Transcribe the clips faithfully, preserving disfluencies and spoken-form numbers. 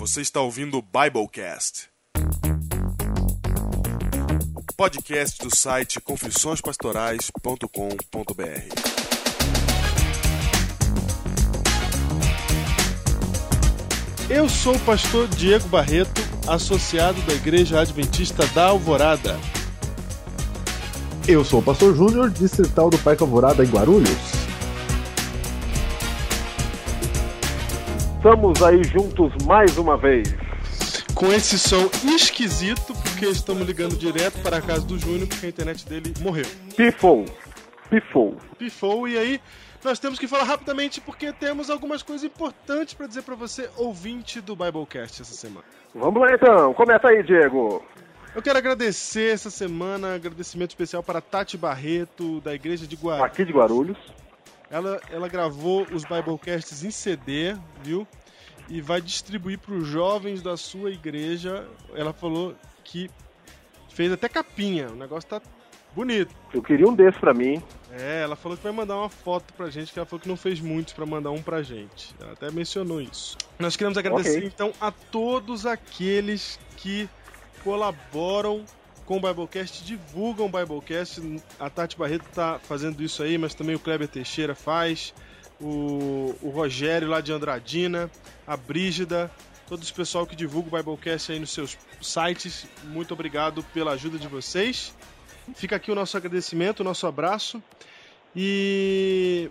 Você está ouvindo o Biblecast, podcast do site confissões pastorais ponto com ponto br. Eu sou o pastor Diego Barreto, associado da Igreja Adventista da Alvorada. Eu sou o pastor Júnior, distrital do Parque Alvorada em Guarulhos. Estamos aí juntos mais uma vez. Com esse som esquisito, porque estamos ligando direto para a casa do Júnior, porque a internet dele morreu. Pifou, pifou. Pifou, e aí nós temos que falar rapidamente, porque temos algumas coisas importantes para dizer para você, ouvinte do Biblecast, essa semana. Vamos lá então, começa aí, Diego. Eu quero agradecer essa semana, agradecimento especial para Tati Barreto, da Igreja de Guarulhos. Aqui de Guarulhos. Ela, ela gravou os Biblecasts em C D, viu? E vai distribuir para os jovens da sua igreja. Ela falou que fez até capinha. O negócio tá bonito. Eu queria um desses para mim. É, ela falou que vai mandar uma foto pra gente, que ela falou que não fez muitos para mandar um pra gente. Ela até mencionou isso. Nós queremos agradecer, okay, então, a todos aqueles que colaboram com o Biblecast, divulgam o Biblecast. A Tati Barreto tá fazendo isso aí, mas também o Kleber Teixeira faz, o, o Rogério lá de Andradina, a Brígida, todo esse pessoal que divulga o Biblecast aí nos seus sites. Muito obrigado pela ajuda de vocês. Fica aqui o nosso agradecimento, o nosso abraço. E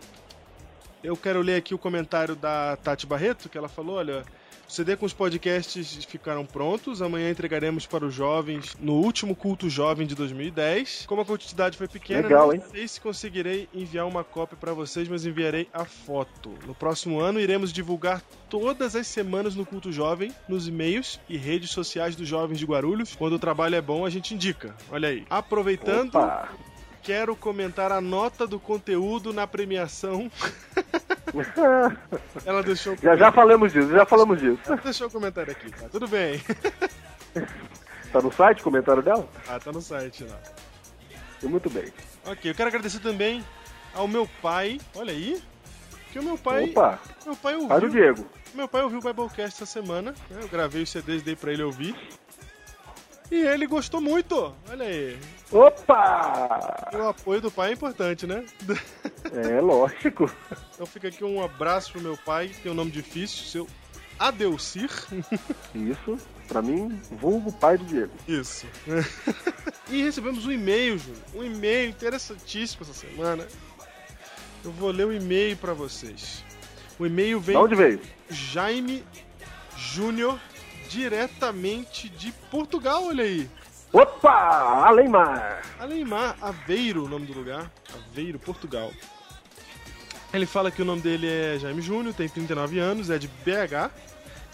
eu quero ler aqui o comentário da Tati Barreto, que ela falou, olha... O C D com os podcasts ficaram prontos. Amanhã entregaremos para os jovens no último culto jovem de dois mil e dez. Como a quantidade foi pequena, legal, não sei hein? se conseguirei enviar uma cópia para vocês, mas enviarei a foto. No próximo ano, iremos divulgar todas as semanas no culto jovem, nos e-mails e redes sociais dos jovens de Guarulhos. Quando o trabalho é bom, a gente indica. Olha aí. Aproveitando, opa, quero comentar a nota do conteúdo na premiação... Ela deixou. Já, já falamos disso, já falamos disso. Ela deixou o comentário aqui, tá? Tudo bem. Tá no site o comentário dela? Ah, tá no site lá. Muito bem. Ok, eu quero agradecer também ao meu pai. Olha aí. Que o meu pai. Opa! Meu pai ouviu. Faz o Diego. Meu pai ouviu o Biblecast essa semana. Eu gravei os C Ds, dei pra ele ouvir. E ele gostou muito, olha aí. Opa! O apoio do pai é importante, né? É, lógico. Então fica aqui um abraço pro meu pai, que tem um nome difícil, seu Adelcir. Isso, pra mim, vulgo pai do Diego. Isso. E recebemos um e-mail, Júlio. Um e-mail interessantíssimo essa semana. Eu vou ler o um e-mail pra vocês. O e-mail vem... De onde veio? Jaime Júnior, diretamente de Portugal, olha aí. Opa! Aleimar! Aleimar Aveiro, o nome do lugar. Aveiro, Portugal. Ele fala que o nome dele é Jaime Júnior, tem trinta e nove anos, é de B H,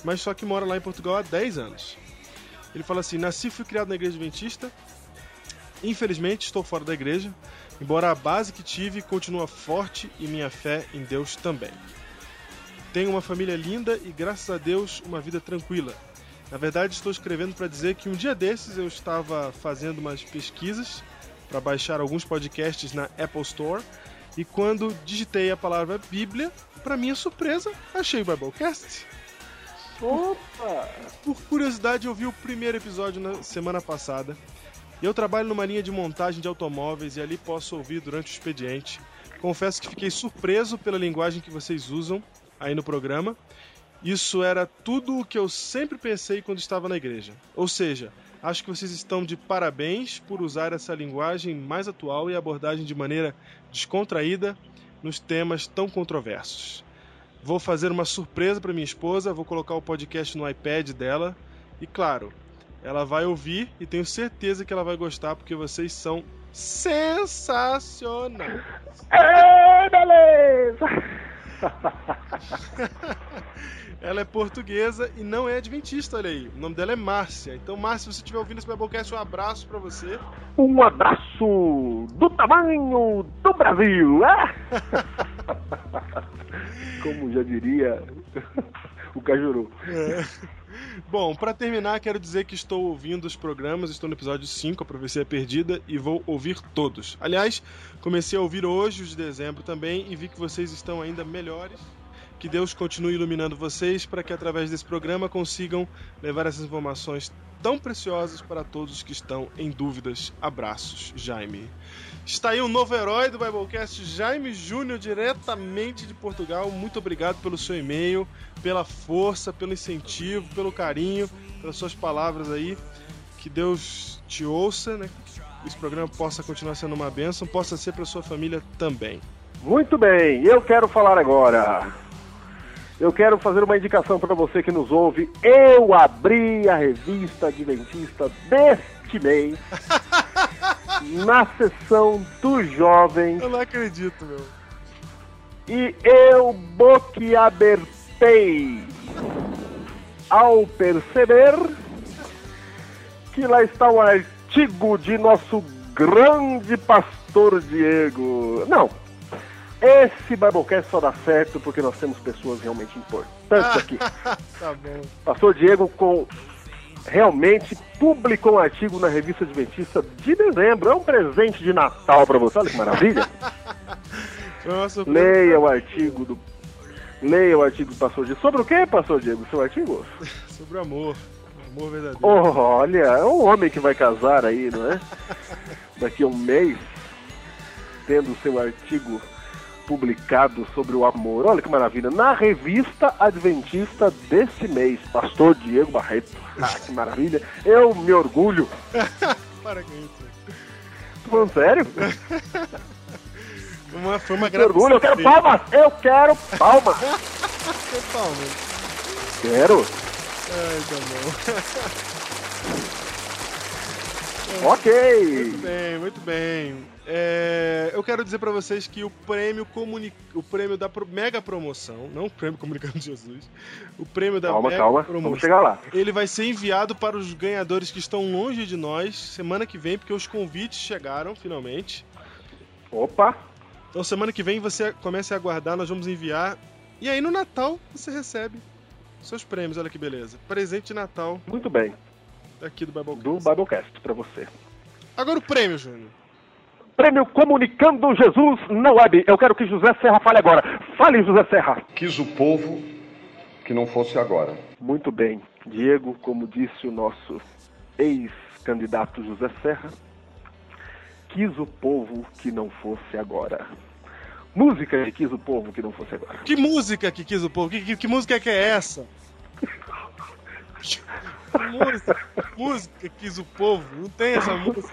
mas só que mora lá em Portugal há dez anos. Ele fala assim, nasci e fui criado na Igreja Adventista. Infelizmente, estou fora da igreja, embora a base que tive continua forte e minha fé em Deus também. Tenho uma família linda e, graças a Deus, uma vida tranquila. Na verdade, estou escrevendo para dizer que um dia desses eu estava fazendo umas pesquisas para baixar alguns podcasts na Apple Store e quando digitei a palavra Bíblia, para minha surpresa, achei o Biblecast. Opa! Por curiosidade, eu vi o primeiro episódio na semana passada. Eu trabalho numa linha de montagem de automóveis e ali posso ouvir durante o expediente. Confesso que fiquei surpreso pela linguagem que vocês usam aí no programa. Isso era tudo o que eu sempre pensei quando estava na igreja. Ou seja, acho que vocês estão de parabéns por usar essa linguagem mais atual e abordagem de maneira descontraída nos temas tão controversos. Vou fazer uma surpresa para minha esposa, vou colocar o podcast no iPad dela e, claro, ela vai ouvir e tenho certeza que ela vai gostar porque vocês são sensacionais. É, beleza! Ela é portuguesa e não é adventista, olha aí. O nome dela é Márcia. Então, Márcia, se você estiver ouvindo esse Biblecast, um abraço pra você. Um abraço do tamanho do Brasil, é? Como já diria o Cajuru. É. Bom, pra terminar, quero dizer que estou ouvindo os programas. Estou no episódio cinco, a Profecia Perdida, e vou ouvir todos. Aliás, comecei a ouvir hoje, os de dezembro também, e vi que vocês estão ainda melhores. Que Deus continue iluminando vocês para que através desse programa consigam levar essas informações tão preciosas para todos que estão em dúvidas. Abraços, Jaime. Está aí um novo herói do Biblecast, Jaime Júnior, diretamente de Portugal. Muito obrigado pelo seu e-mail, pela força, pelo incentivo, pelo carinho, pelas suas palavras aí. Que Deus te ouça, né? Que esse programa possa continuar sendo uma bênção, possa ser para sua família também. Muito bem, eu quero falar agora. Eu quero fazer uma indicação para você que nos ouve. Eu abri a Revista Adventista deste mês na seção dos jovens. Eu não acredito, meu. E eu boquiabertei ao perceber que lá está o artigo de nosso grande pastor Diego. Não, esse Biblecast só dá certo porque nós temos pessoas realmente importantes aqui. Tá bom. Pastor Diego com, realmente publicou um artigo na Revista Adventista de dezembro. É um presente de Natal para você, olha que maravilha. Nossa, leia o artigo do Leia o artigo do pastor Diego. Sobre o que, pastor Diego, seu artigo? Sobre amor. Amor verdadeiro. Oh, olha, é um homem que vai casar aí, não é? Daqui a um mês, tendo o seu artigo publicado sobre o amor. Olha que maravilha. Na Revista Adventista desse mês, pastor Diego Barreto. Ah, que maravilha. Eu me orgulho. Para com isso. Tô falando sério? Uma, foi uma grande. orgulho. Eu quero palmas. Eu quero palmas. Eu palmas. Quero. Ai, tá bom. Ok. Muito bem, muito bem. É, eu quero dizer para vocês que o prêmio comuni... o prêmio da pro... mega promoção, não o prêmio Comunicando Jesus, o prêmio da calma, mega calma. promoção, vamos chegar lá. Ele vai ser enviado para os ganhadores que estão longe de nós semana que vem, porque os convites chegaram finalmente. Opa! Então semana que vem você comece a aguardar, nós vamos enviar. E aí no Natal você recebe seus prêmios, olha que beleza. Presente de Natal. Muito bem. Aqui do Biblecast. Do Biblecast pra você. Agora o prêmio, Júnior. Prêmio Comunicando Jesus na web. Eu quero que José Serra fale agora. Fale, José Serra. Quis o povo que não fosse agora. Muito bem. Diego, como disse o nosso ex-candidato José Serra, quis o povo que não fosse agora. Música que quis o povo que não fosse agora. Que música que quis o povo? Que, que, que música que é essa? música, música quis o povo. Não tem essa música.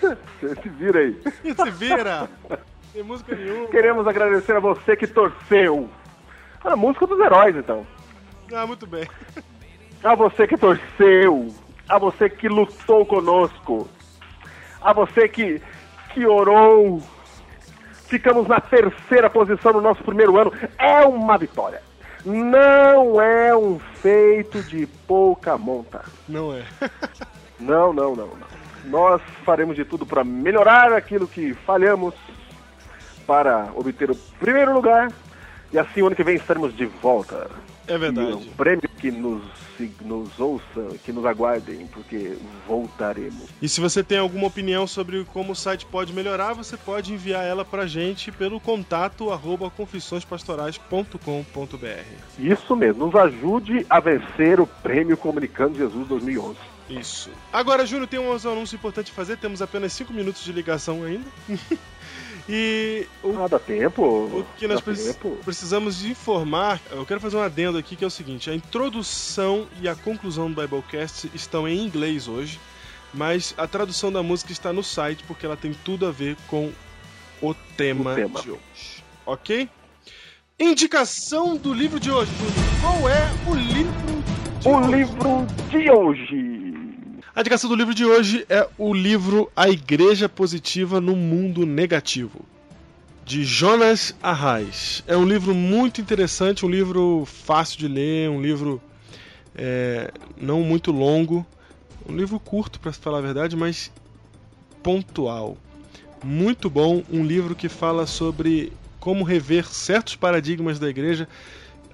Você se vira aí. Se vira. Não tem música nenhuma. Queremos agradecer a você que torceu. A música dos heróis, então. Ah, muito bem. A você que torceu. A você que lutou conosco. A você que, que orou. Ficamos na terceira posição no nosso primeiro ano. É uma vitória. Não é um feito de pouca monta. Não é. Não, não, não, não. Nós faremos de tudo para melhorar aquilo que falhamos para obter o primeiro lugar. E assim, o ano que vem estaremos de volta. É verdade. E um prêmio que nos, nos ouça, que nos aguardem, porque voltaremos. E se você tem alguma opinião sobre como o site pode melhorar, você pode enviar ela pra gente pelo contato arroba confissões pastorais ponto com ponto b r. Isso mesmo, nos ajude a vencer o prêmio Comunicando Jesus dois mil e onze. Isso. Agora, Júnior, tem um anúncio importante a fazer, temos apenas cinco minutos de ligação ainda. E o, ah, dá tempo. O que nós pre- tempo. precisamos informar, eu quero fazer um adendo aqui, que é o seguinte: a introdução e a conclusão do Biblecast estão em inglês hoje, mas a tradução da música está no site, porque ela tem tudo a ver com o tema, o tema. de hoje. Ok? Indicação do livro de hoje, Júnior. Qual é o livro de o hoje? O livro de hoje. A indicação do livro de hoje é o livro A Igreja Positiva no Mundo Negativo, de Jonas Arrais. É um livro muito interessante, um livro fácil de ler, um livro é, não muito longo, um livro curto, para falar a verdade, mas pontual. Muito bom, um livro que fala sobre como rever certos paradigmas da igreja.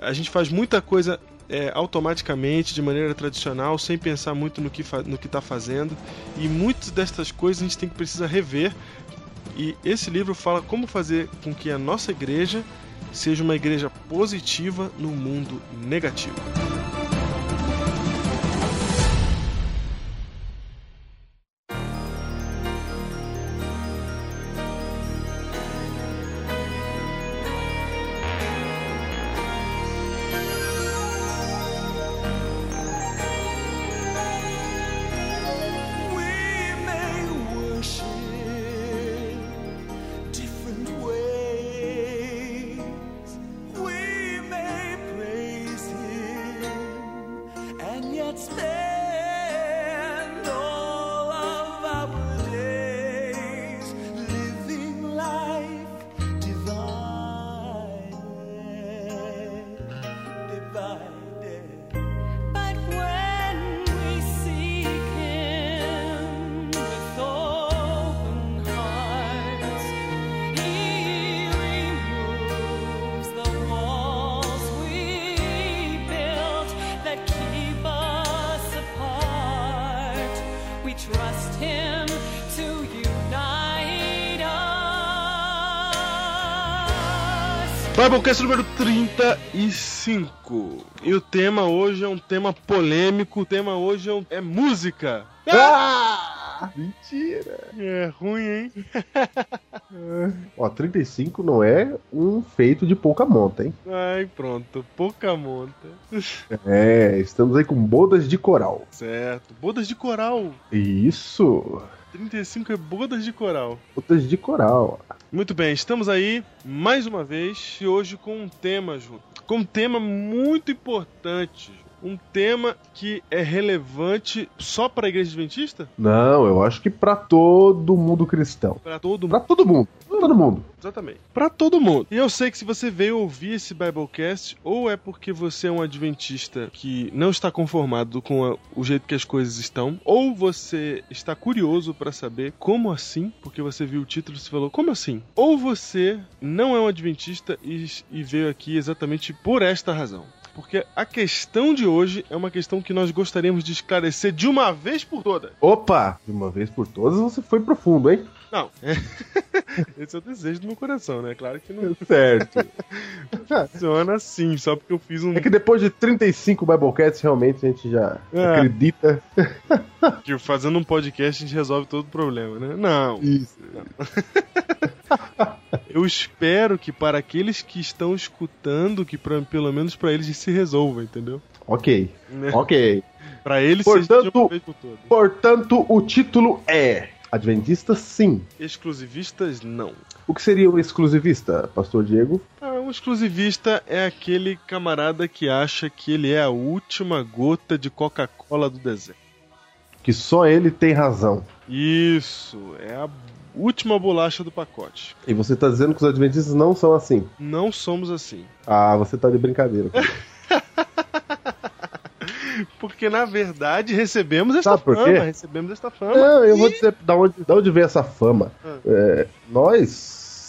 A gente faz muita coisa... É, automaticamente, de maneira tradicional, sem pensar muito no que fa- no que está fazendo, e muitas destas coisas a gente tem que precisa rever, e esse livro fala como fazer com que a nossa igreja seja uma igreja positiva no mundo negativo. Biblecast número trinta e cinco. E o tema hoje é um tema polêmico. O tema hoje é, um... é música. Ah! Mentira. É ruim, hein? Ó, trinta e cinco não é um feito de pouca monta, hein? Ai, pronto. Pouca monta. É, estamos aí com bodas de coral. Certo. Bodas de coral. Isso. trinta e cinco é bodas de coral. Bodas de coral. Muito bem, estamos aí mais uma vez e hoje com um tema, Ju. Com um tema muito importante. Um tema que é relevante só para a Igreja Adventista? Não, eu acho que para todo mundo cristão. Para todo mundo. Para todo mundo. Para todo mundo. Exatamente. Para todo mundo. E eu sei que se você veio ouvir esse Biblecast, ou é porque você é um adventista que não está conformado com a, o jeito que as coisas estão, ou você está curioso para saber como assim, porque você viu o título e se falou, como assim? Ou você não é um adventista e, e veio aqui exatamente por esta razão. Porque a questão de hoje é uma questão que nós gostaríamos de esclarecer de uma vez por todas. Opa! De uma vez por todas você foi profundo, hein? Não. Esse é o desejo do meu coração, né? Claro que não. Certo. Funciona assim, só porque eu fiz um... É que depois de trinta e cinco Biblecasts, realmente a gente já é. acredita... que fazendo um podcast a gente resolve todo o problema, né? Não. Isso. Não. Eu espero que para aqueles que estão escutando, que pra, pelo menos para eles se resolva, entendeu? Ok, né? Ok. Para eles portanto, se resolva por todo. Portanto, o título é... Adventistas, sim. Exclusivistas, não. O que seria um exclusivista, pastor Diego? Ah, um exclusivista é aquele camarada que acha que ele é a última gota de Coca-Cola do deserto. Que só ele tem razão. Isso, é a última bolacha do pacote. E você tá dizendo que os adventistas não são assim? Não somos assim. Ah, você tá de brincadeira. Porque, na verdade, recebemos essa Sabe fama. Recebemos essa fama. Não, eu e... vou dizer da onde, da onde veio essa fama. Ah. É, nós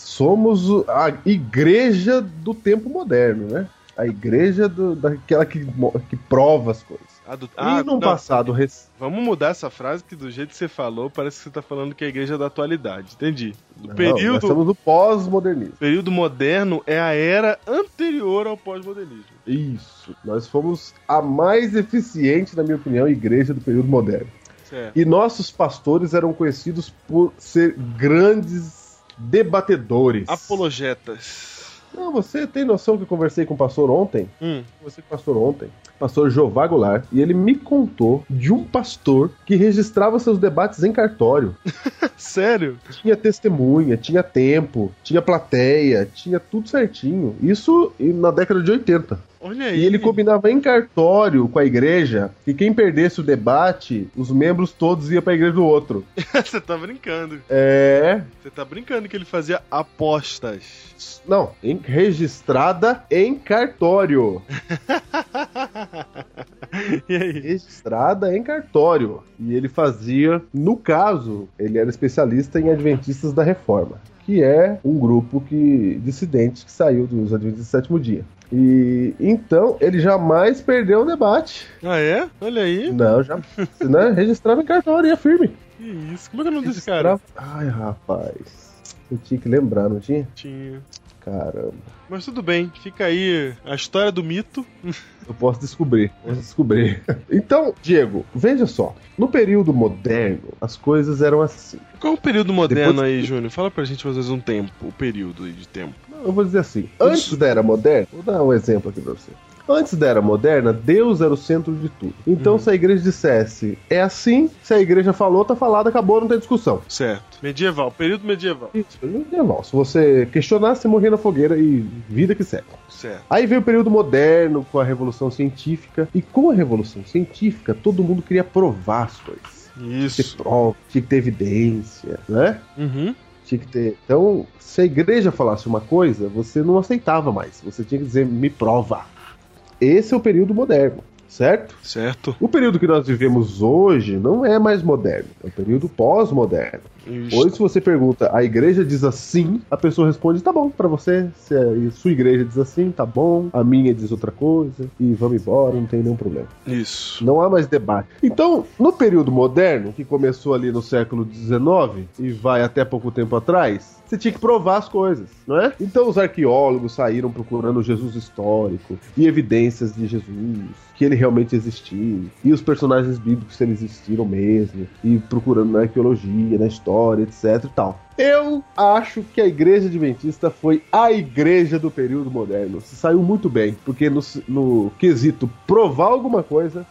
somos a igreja do tempo moderno, né? A igreja do, daquela que, que prova as coisas. Ah, do... ah, e no não, passado... Vamos mudar essa frase, que do jeito que você falou, parece que você tá falando que é a igreja da atualidade. Entendi. Do não, período... Nós estamos no pós-modernismo. O período moderno é a era anterior ao pós-modernismo. Isso. Nós fomos a mais eficiente, na minha opinião, igreja do período moderno. Certo. E nossos pastores eram conhecidos por ser grandes debatedores. Apologetas. Não, você tem noção que eu conversei com o pastor ontem? Hum. Conversei com o pastor ontem. Pastor Jová Goulart. E ele me contou de um pastor que registrava seus debates em cartório. Sério? Tinha testemunha, tinha tempo, tinha plateia, tinha tudo certinho. Isso na década de oitenta. Olha aí. E ele combinava em cartório com a igreja que quem perdesse o debate, os membros todos iam pra igreja do outro. Você tá brincando. É. Você tá brincando que ele fazia apostas. Não, em, registrada em cartório. E aí? Registrada em cartório. E ele fazia, no caso, ele era especialista em Adventistas da Reforma, que é um grupo que, dissidente que saiu dos Adventistas do Sétimo Dia. E então, ele jamais perdeu o debate. Ah, é? Olha aí. Não, já. Né? Registrava em cartório, ia firme. Que isso? Como é que é o nome desse cara? Ai, rapaz. Eu tinha que lembrar, não tinha? Tinha. Caramba. Mas tudo bem, fica aí a história do mito. Eu posso descobrir, posso descobrir. Então, Diego, veja só. No período moderno, as coisas eram assim. Qual é o período moderno Depois... aí, Júnior? Fala pra gente, às vezes, um tempo, o um período aí de tempo. Eu vou dizer assim, antes da Era Moderna, vou dar um exemplo aqui pra você. Antes da Era Moderna, Deus era o centro de tudo. Então, uhum. se a igreja dissesse, é assim, se a igreja falou, tá falado, acabou, não tem discussão. Certo. Medieval, período medieval. Isso, medieval. Se você questionasse, você morria na fogueira e vida que segue. Certo. Aí veio o período moderno, com a Revolução Científica. E com a Revolução Científica, todo mundo queria provar as coisas. Isso. Tinha que ter prova, tinha que ter evidência, né? Uhum. Tinha que ter. Então, se a igreja falasse uma coisa, você não aceitava mais. Você tinha que dizer, me prova. Esse é o período moderno, certo? Certo. O período que nós vivemos hoje não é mais moderno, é um período pós-moderno. Hoje, se você pergunta, a igreja diz assim, a pessoa responde, tá bom, pra você, se a sua igreja diz assim, tá bom, a minha diz outra coisa, e vamos embora, não tem nenhum problema. Isso. Não há mais debate. Então, no período moderno, que começou ali no século dezenove e vai até pouco tempo atrás, você tinha que provar as coisas, não é? Então, os arqueólogos saíram procurando o Jesus histórico e evidências de Jesus, que ele realmente existiu, e os personagens bíblicos, se eles existiram mesmo, e procurando na arqueologia, na história, etc e tal. Eu acho que a Igreja Adventista foi a igreja do período moderno. Se saiu muito bem, porque no, no quesito provar alguma coisa,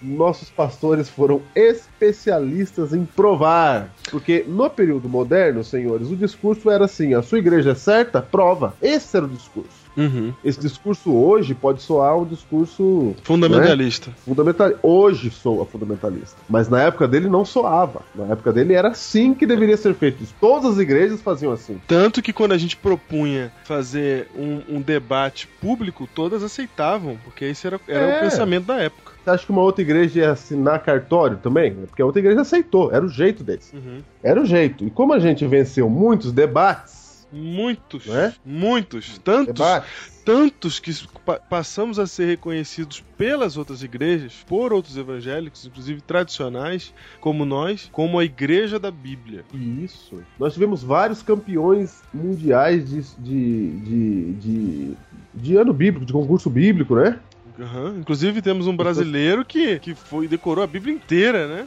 nossos pastores foram especialistas em provar. Porque no período moderno, senhores, o discurso era assim, a sua igreja é certa? Prova. Esse era o discurso. Uhum. Esse discurso hoje pode soar um discurso fundamentalista. Né? Fundamental... Hoje soa fundamentalista. Mas na época dele não soava. Na época dele era assim que deveria ser feito. Todas as igrejas faziam assim. Tanto que quando a gente propunha fazer um, um debate público, todas aceitavam, porque esse era, era é. o pensamento da época. Você acha que uma outra igreja ia assinar cartório também? Porque a outra igreja aceitou. Era o jeito deles. Uhum. Era o jeito. E como a gente venceu muitos debates, Muitos, é? muitos, tantos, Debate. tantos que pa- passamos a ser reconhecidos pelas outras igrejas, por outros evangélicos, inclusive tradicionais, como nós, como a Igreja da Bíblia. Isso. Nós tivemos vários campeões mundiais de, de, de, de, de ano bíblico, de concurso bíblico, né? Uhum. Inclusive temos um brasileiro que, que foi, decorou a Bíblia inteira, né?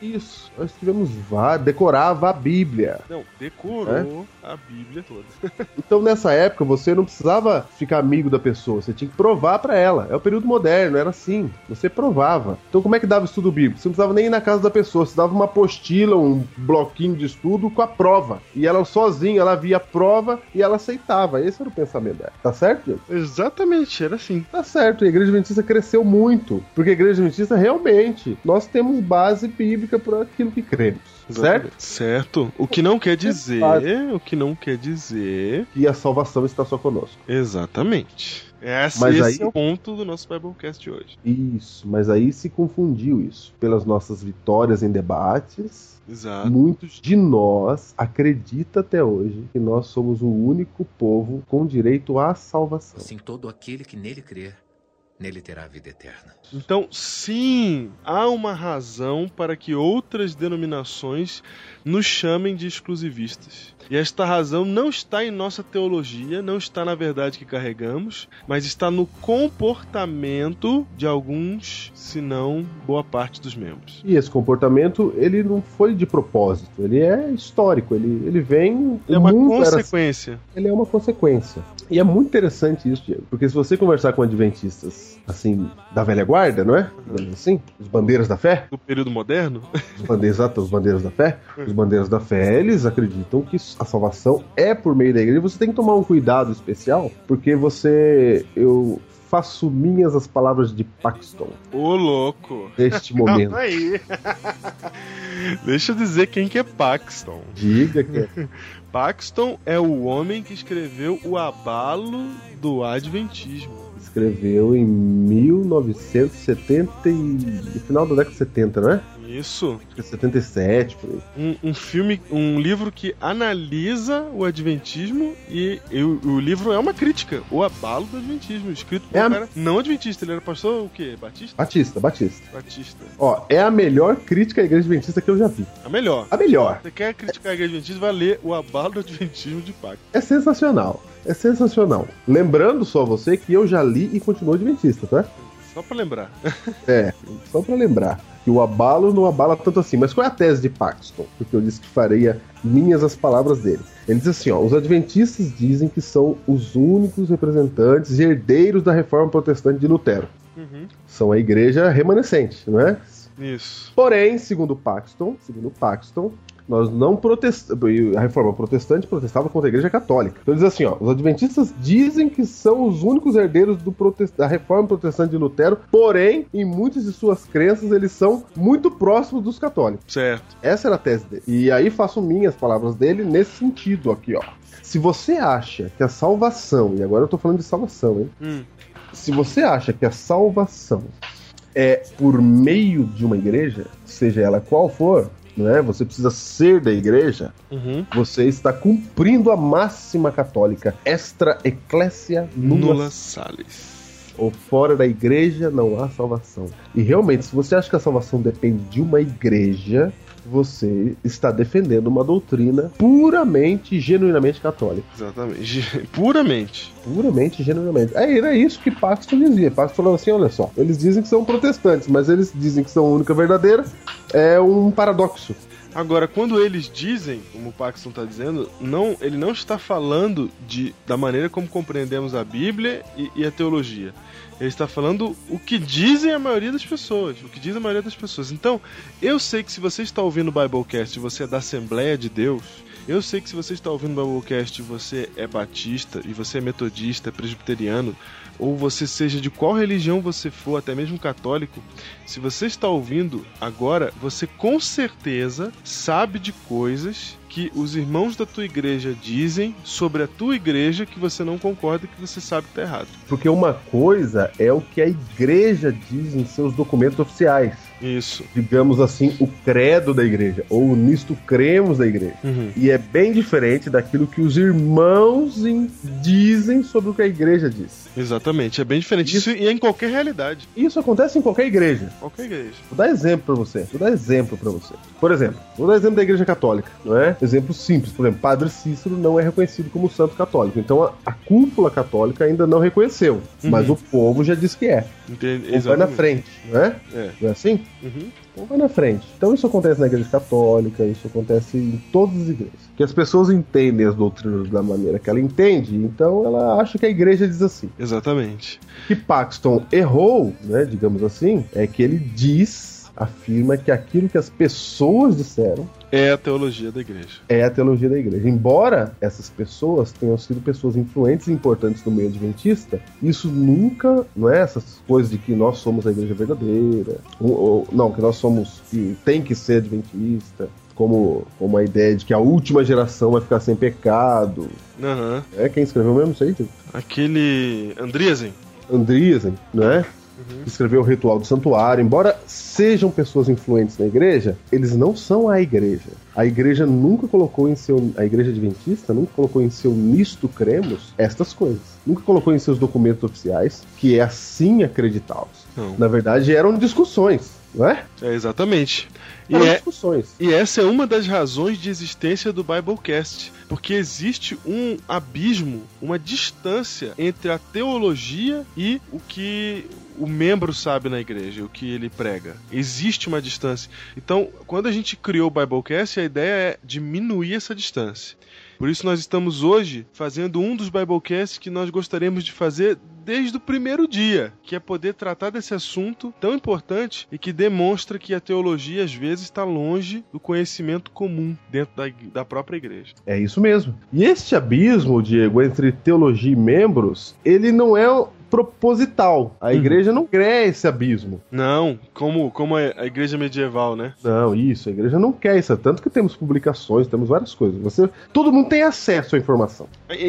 Isso, nós tivemos vários, decorava a Bíblia. Não, decorou é? a Bíblia toda. Então nessa época você não precisava ficar amigo da pessoa, você tinha que provar pra ela. É o período moderno, era assim, você provava. Então como é que dava estudo bíblico? Você não precisava nem ir na casa da pessoa, você dava uma apostila, um bloquinho de estudo com a prova. E ela sozinha, ela via a prova e ela aceitava. Esse era o pensamento dela, tá certo, Diego? Exatamente, era assim. Tá certo, a igreja A igreja adventista cresceu muito, porque a igreja adventista realmente, nós temos base bíblica para aquilo que cremos, certo? Certo, o que não quer dizer, o que não quer dizer que a salvação está só conosco. Exatamente. Esse, mas esse aí, é o ponto do nosso Biblecast de hoje. Isso, mas aí se confundiu isso. Pelas nossas vitórias em debates, exato, muitos de nós acreditam até hoje que nós somos o único povo com direito à salvação. Sim, todo aquele que nele crer, nele terá a vida eterna. Então, sim, há uma razão para que outras denominações nos chamem de exclusivistas. E esta razão não está em nossa teologia, não está na verdade que carregamos, mas está no comportamento de alguns, se não boa parte dos membros. E esse comportamento, ele não foi de propósito, ele é histórico, ele, ele vem... Ele é uma consequência. Era... Ele é uma consequência. E é muito interessante isso, Diego, porque se você conversar com adventistas, assim, da velha guarda, não é? Assim, os bandeiras da fé. Do período moderno. Os bandeiras, exato, os bandeiras da fé. Os bandeiras da fé, eles acreditam que a salvação é por meio da igreja. Você tem que tomar um cuidado especial, porque você... Eu faço minhas as palavras de Paxton. Ô, louco! Neste momento. Calma aí. Deixa eu dizer quem que é Paxton. Diga que é. Paxton é o homem que escreveu O Abalo do Adventismo. Escreveu em mil novecentos e setenta, no final da década de setenta, não é? Isso. setenta e sete, por aí. Um, um filme, um livro que analisa o adventismo e, e o, o livro é uma crítica, O Abalo do Adventismo, escrito por é um a... cara não adventista, ele era pastor o quê? Batista? Batista, Batista. Batista. Ó, é a melhor crítica à igreja adventista que eu já vi. A melhor. A melhor. Você quer criticar a igreja adventista, vai ler O Abalo do Adventismo de Paco. É sensacional. é sensacional. Lembrando só você que eu já li e continuo adventista, tá? Só pra lembrar. É, só pra lembrar. Que o abalo não abala tanto assim. Mas qual é a tese de Paxton? Porque eu disse que faria minhas as palavras dele. Ele diz assim, ó, os adventistas dizem que são os únicos representantes e herdeiros da reforma protestante de Lutero. Uhum. São a igreja remanescente, não é? Isso. Porém, segundo Paxton, segundo Paxton, nós não protestamos. A reforma protestante protestava contra a igreja católica. Então diz assim, ó, os adventistas dizem que são os únicos herdeiros do protest... da reforma protestante de Lutero, porém, em muitas de suas crenças, eles são muito próximos dos católicos. Certo. Essa era a tese dele. E aí faço minhas palavras dele nesse sentido aqui, ó. Se você acha que a salvação, e agora eu tô falando de salvação, hein? Hum. Se você acha que a salvação é por meio de uma igreja, seja ela qual for, não é? Você precisa ser da igreja, uhum. Você está cumprindo a máxima católica, extra ecclesia nulla, nulla salus. Ou fora da igreja não há salvação. E realmente, se você acha que a salvação depende de uma igreja, você está defendendo uma doutrina puramente e genuinamente católica. Exatamente. Puramente. Puramente e genuinamente. Aí era isso que Paxton dizia. Paxton falava assim, olha só, eles dizem que são protestantes, mas eles dizem que são a única verdadeira. É um paradoxo. Agora, quando eles dizem, como o Paxton está dizendo, não, ele não está falando de, da maneira como compreendemos a Bíblia e, e a teologia. Ele está falando o que dizem a maioria das pessoas, o que diz a maioria das pessoas. Então, eu sei que se você está ouvindo o Biblecast e você é da Assembleia de Deus, eu sei que se você está ouvindo o Biblecast e você é batista, e você é metodista, presbiteriano, ou você seja de qual religião você for, até mesmo católico, se você está ouvindo agora, você com certeza sabe de coisas que os irmãos da tua igreja dizem sobre a tua igreja que você não concorda e que você sabe que está errado. Porque uma coisa é o que a igreja diz em seus documentos oficiais. Isso. Digamos assim, o credo da igreja, ou nisto cremos da igreja. Uhum. E é bem diferente daquilo que os irmãos dizem sobre o que a igreja diz. Exatamente, é bem diferente. Isso, isso é em qualquer realidade. Isso acontece em qualquer igreja. Qualquer igreja. Vou dar exemplo pra você. Vou dar exemplo pra você. Por exemplo, vou dar exemplo da igreja católica, não é? Exemplo simples, por exemplo, Padre Cícero não é reconhecido como santo católico. Então a, a cúpula católica ainda não reconheceu, uhum. Mas o povo já diz que é. Entende? Ou vai na frente, não é? É. Não é assim? Uhum. Então vai na frente. Então isso acontece na igreja católica, isso acontece em todas as igrejas. Que as pessoas entendem as doutrinas da maneira que ela entende, então ela acha que a igreja diz assim. Exatamente. Que Paxton errou, né, digamos assim, é que ele diz, afirma que aquilo que as pessoas disseram é a teologia da igreja. É a teologia da igreja. Embora essas pessoas tenham sido pessoas influentes e importantes no meio adventista, isso nunca, não é essas coisas de que nós somos a igreja verdadeira, ou, ou, não, que nós somos, que tem que ser adventista, como, como a ideia de que a última geração vai ficar sem pecado. Uhum. É quem escreveu mesmo isso aí? Aquele Andriesen. Andriesen, não é? Escreveu o Ritual do Santuário. Embora sejam pessoas influentes na igreja, eles não são a igreja. A igreja nunca colocou em seu... A igreja adventista nunca colocou em seu nisto cremos estas coisas. Nunca colocou em seus documentos oficiais que é assim acreditá-los. Não. Na verdade, eram discussões, não é? É, exatamente. E, é, e essa é uma das razões de existência do Biblecast, porque existe um abismo, uma distância entre a teologia e o que o membro sabe na igreja, o que ele prega. Existe uma distância. Então, quando a gente criou o Biblecast, a ideia é diminuir essa distância. Por isso nós estamos hoje fazendo um dos Biblecasts que nós gostaríamos de fazer desde o primeiro dia, que é poder tratar desse assunto tão importante e que demonstra que a teologia às vezes está longe do conhecimento comum dentro da, da própria igreja. É isso mesmo. E este abismo, Diego, entre teologia e membros, ele não é proposital. A igreja hum. não quer esse abismo. Não, como, como a igreja medieval, né? Não, isso, a igreja não quer isso. Tanto que temos publicações, temos várias coisas. Você, todo mundo tem acesso à informação.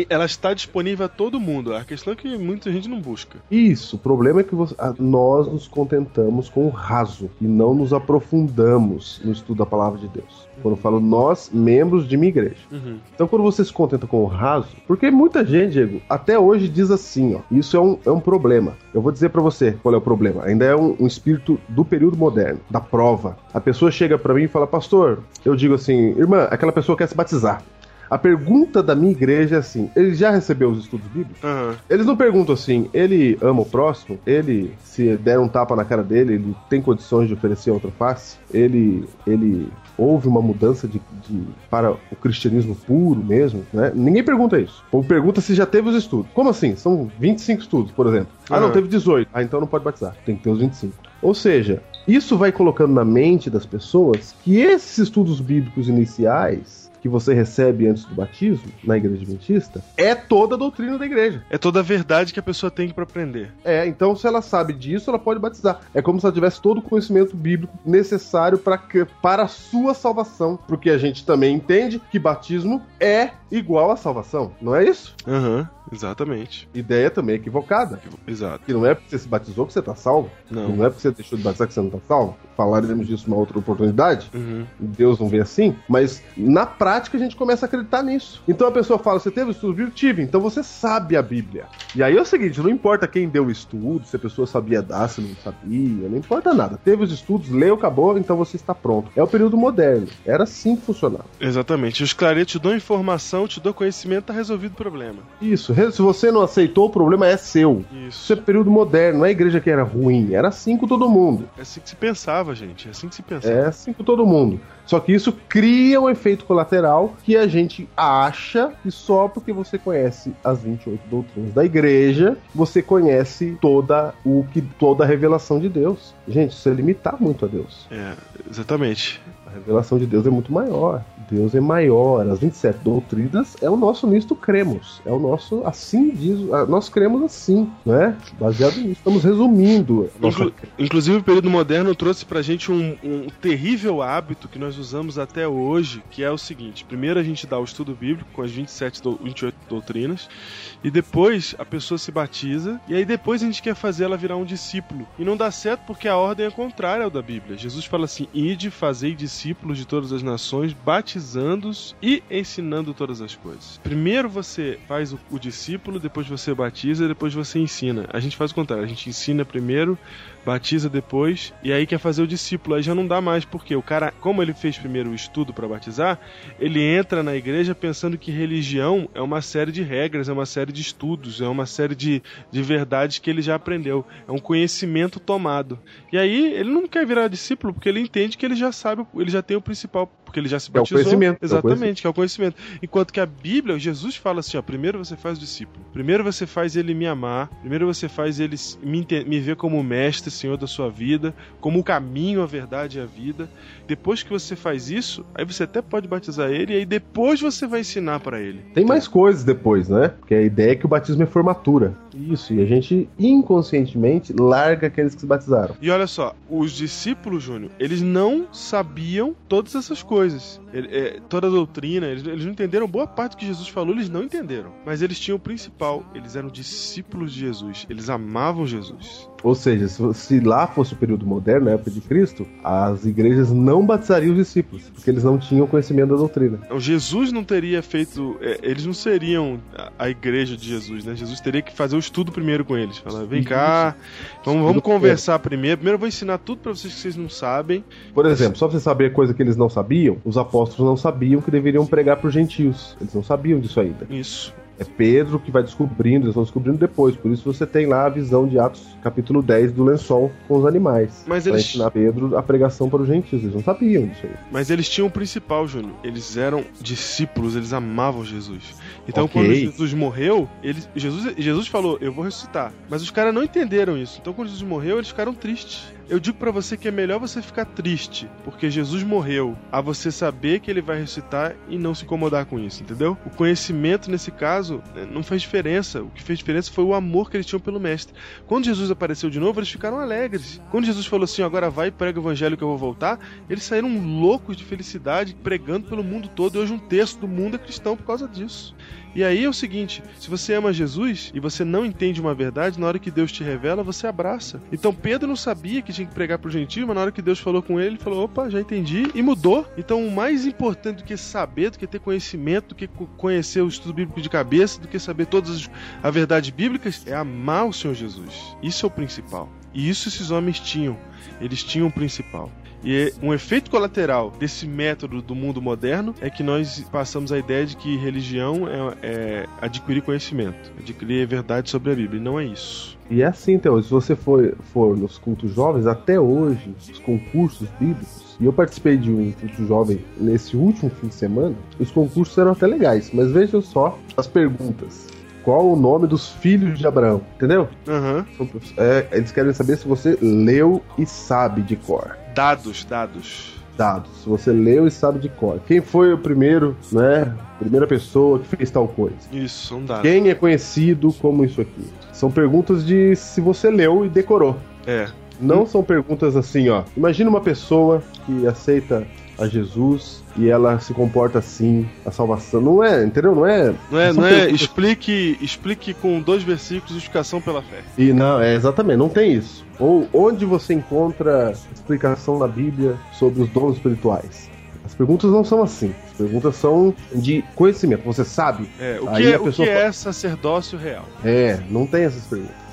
Ela está disponível a todo mundo. A questão é que muita gente não busca. Isso, o problema é que você, nós nos contentamos com o raso e não nos aprofundamos no estudo da palavra de Deus. Quando eu falo nós, membros de minha igreja. Uhum. Então, quando você se contenta com o raso... Porque muita gente, Diego, até hoje diz assim, ó. Isso é um, é um problema. Eu vou dizer pra você qual é o problema. Ainda é um, um espírito do período moderno, da prova. A pessoa chega pra mim e fala, pastor... Eu digo assim, irmã, aquela pessoa quer se batizar. A pergunta da minha igreja é assim: ele já recebeu os estudos bíblicos? Uhum. Eles não perguntam assim: ele ama o próximo? Ele, se der um tapa na cara dele, ele tem condições de oferecer outra face? Ele, ele houve uma mudança de, de, para o cristianismo puro mesmo, né? Ninguém pergunta isso. O povo pergunta se já teve os estudos. Como assim? São vinte e cinco estudos, por exemplo. Ah, uhum. Não, teve dezoito. Ah, então não pode batizar. Tem que ter os vinte e cinco. Ou seja, isso vai colocando na mente das pessoas que esses estudos bíblicos iniciais que você recebe antes do batismo, na igreja adventista, é toda a doutrina da igreja. É toda a verdade que a pessoa tem para aprender. É, então se ela sabe disso, ela pode batizar. É como se ela tivesse todo o conhecimento bíblico necessário pra que, para a sua salvação. Porque a gente também entende que batismo é igual à salvação, não é isso? Aham, uhum, exatamente. Ideia também equivocada. Exato. Que não é porque você se batizou que você tá salvo. Não. Não é porque você deixou de batizar que você não tá salvo. Falaremos disso numa outra oportunidade. Uhum. Deus não vê assim. Mas na prática, que a gente começa a acreditar nisso. Então a pessoa fala: você teve o estudo bíblico? Tive. Então você sabe a Bíblia. E aí é o seguinte, não importa quem deu o estudo, se a pessoa sabia dar, se não sabia, não importa nada. Teve os estudos, leu, acabou, então você está pronto. É o período moderno. Era assim que funcionava. Exatamente. Os claretes te dão informação, te dão conhecimento, tá resolvido o problema. Isso. Se você não aceitou, o problema é seu. Isso. Isso é período moderno. Não é a igreja que era ruim. Era assim com todo mundo. É assim que se pensava, gente. É assim que se pensava. É assim com todo mundo. Só que isso cria um efeito colateral que a gente acha que só porque você conhece as vinte e oito doutrinas da igreja, você conhece toda, o que, toda a revelação de Deus. Gente, isso é limitar muito a Deus. É, exatamente. A revelação de Deus é muito maior. Deus é maior. As vinte e sete doutrinas é o nosso nisto cremos. É o nosso, assim diz, nós cremos assim, né? Baseado nisso. Estamos resumindo. Inclu- inclusive, o período moderno trouxe pra gente um, um terrível hábito que nós usamos até hoje, que é o seguinte: primeiro a gente dá o estudo bíblico com as vinte e sete, vinte e oito doutrinas, e depois a pessoa se batiza, e aí depois a gente quer fazer ela virar um discípulo. E não dá certo porque a ordem é contrária ao da Bíblia. Jesus fala assim: ide, fazei discípulos de todas as nações, batizando-os e ensinando todas as coisas. Primeiro você faz o, o discípulo, depois você batiza, depois você ensina. A gente faz o contrário, a gente ensina primeiro, batiza depois, e aí quer fazer o discípulo. Aí já não dá mais, porque o cara, como ele fez primeiro o estudo para batizar, ele entra na igreja pensando que religião é uma série de regras, é uma série de estudos, é uma série de, de verdades que ele já aprendeu, é um conhecimento tomado. E aí ele não quer virar discípulo porque ele entende que ele já sabe, ele já tem o principal, porque ele já se batizou. É o conhecimento. Exatamente, que é o conhecimento. Enquanto que a Bíblia, Jesus fala assim: ó, primeiro você faz o discípulo, primeiro você faz ele me amar, primeiro você faz ele me, me ver como mestre, Senhor da sua vida, como o caminho, a verdade e a vida. Depois que você você faz isso, aí você até pode batizar ele, e aí depois você vai ensinar pra ele. Tem mais coisas depois, né? Porque a ideia é que o batismo é formatura. Isso, e a gente inconscientemente larga aqueles que se batizaram. E olha só, os discípulos, Júnior, eles não sabiam todas essas coisas. Ele, é, toda a doutrina, eles, eles não entenderam. Boa parte do que Jesus falou, eles não entenderam. Mas eles tinham o principal: eles eram discípulos de Jesus. Eles amavam Jesus. Ou seja, se, se lá fosse o período moderno, na época de Cristo, as igrejas não batizariam os discípulos, porque eles não tinham conhecimento da doutrina. Então, Jesus não teria feito... É, eles não seriam a, a igreja de Jesus, né? Jesus teria que fazer o estudo primeiro com eles. Falar: vem cá, vamos, vamos conversar primeiro. Primeiro eu vou ensinar tudo pra vocês que vocês não sabem. Por exemplo, só pra você saber a coisa que eles não sabiam, os apóstolos não sabiam que deveriam pregar pros gentios. Eles não sabiam disso ainda. Isso. É Pedro que vai descobrindo, eles vão descobrindo depois. Por isso você tem lá a visão de Atos, capítulo dez, do lençol com os animais. Mas eles... Pra ensinar Pedro a pregação para os gentios. Eles não sabiam disso aí. Mas eles tinham o principal, Júnior. Eles eram discípulos, eles amavam Jesus. Então, okay, quando Jesus morreu, eles... Jesus, Jesus falou: eu vou ressuscitar. Mas os caras não entenderam isso. Então, quando Jesus morreu, eles ficaram tristes. Eu digo pra você que é melhor você ficar triste porque Jesus morreu, a você saber que ele vai ressuscitar e não se incomodar com isso, entendeu? O conhecimento, nesse caso, não faz diferença. O que fez diferença foi o amor que eles tinham pelo mestre. Quando Jesus apareceu de novo, eles ficaram alegres. Quando Jesus falou assim: agora vai e prega o evangelho que eu vou voltar, eles saíram loucos de felicidade, pregando pelo mundo todo. E hoje um terço do mundo é cristão por causa disso. E aí é o seguinte: se você ama Jesus e você não entende uma verdade, na hora que Deus te revela, você abraça. Então Pedro não sabia que tinha que pregar pro gentio, mas na hora que Deus falou com ele, ele falou: opa, já entendi, e mudou. Então o mais importante do que saber, do que ter conhecimento, do que conhecer o estudo bíblico de cabeça, do que saber todas as verdades bíblicas, é amar o Senhor Jesus. Isso é o principal. E isso esses homens tinham. Eles tinham o principal. E um efeito colateral desse método do mundo moderno é que nós passamos a ideia de que religião é, é adquirir conhecimento, adquirir verdade sobre a Bíblia, e não é isso. E é assim, então, se você for, for nos cultos jovens, até hoje, os concursos bíblicos, e eu participei de um culto jovem nesse último fim de semana, os concursos eram até legais, mas vejam só as perguntas. Qual o nome dos filhos de Abraão? Entendeu? Uhum. É, eles querem saber se você leu e sabe de cor. Dados, dados. Dados. Se você leu e sabe de cor. Quem foi o primeiro, né? Primeira pessoa que fez tal coisa. Isso, são dados. Quem é conhecido como isso aqui? São perguntas de se você leu e decorou. É. Não hum. são perguntas assim, ó. Imagina uma pessoa que aceita a Jesus e ela se comporta assim, a salvação. Não é, entendeu? Não é. Não é, não é. Explique, explique com dois versículos justificação pela fé. E não, é exatamente, não tem isso. Ou onde você encontra explicação na Bíblia sobre os dons espirituais? As perguntas não são assim. As perguntas são de conhecimento. Você sabe? É, o que, aí é, a pessoa o que é sacerdócio real? É, não tem essas perguntas.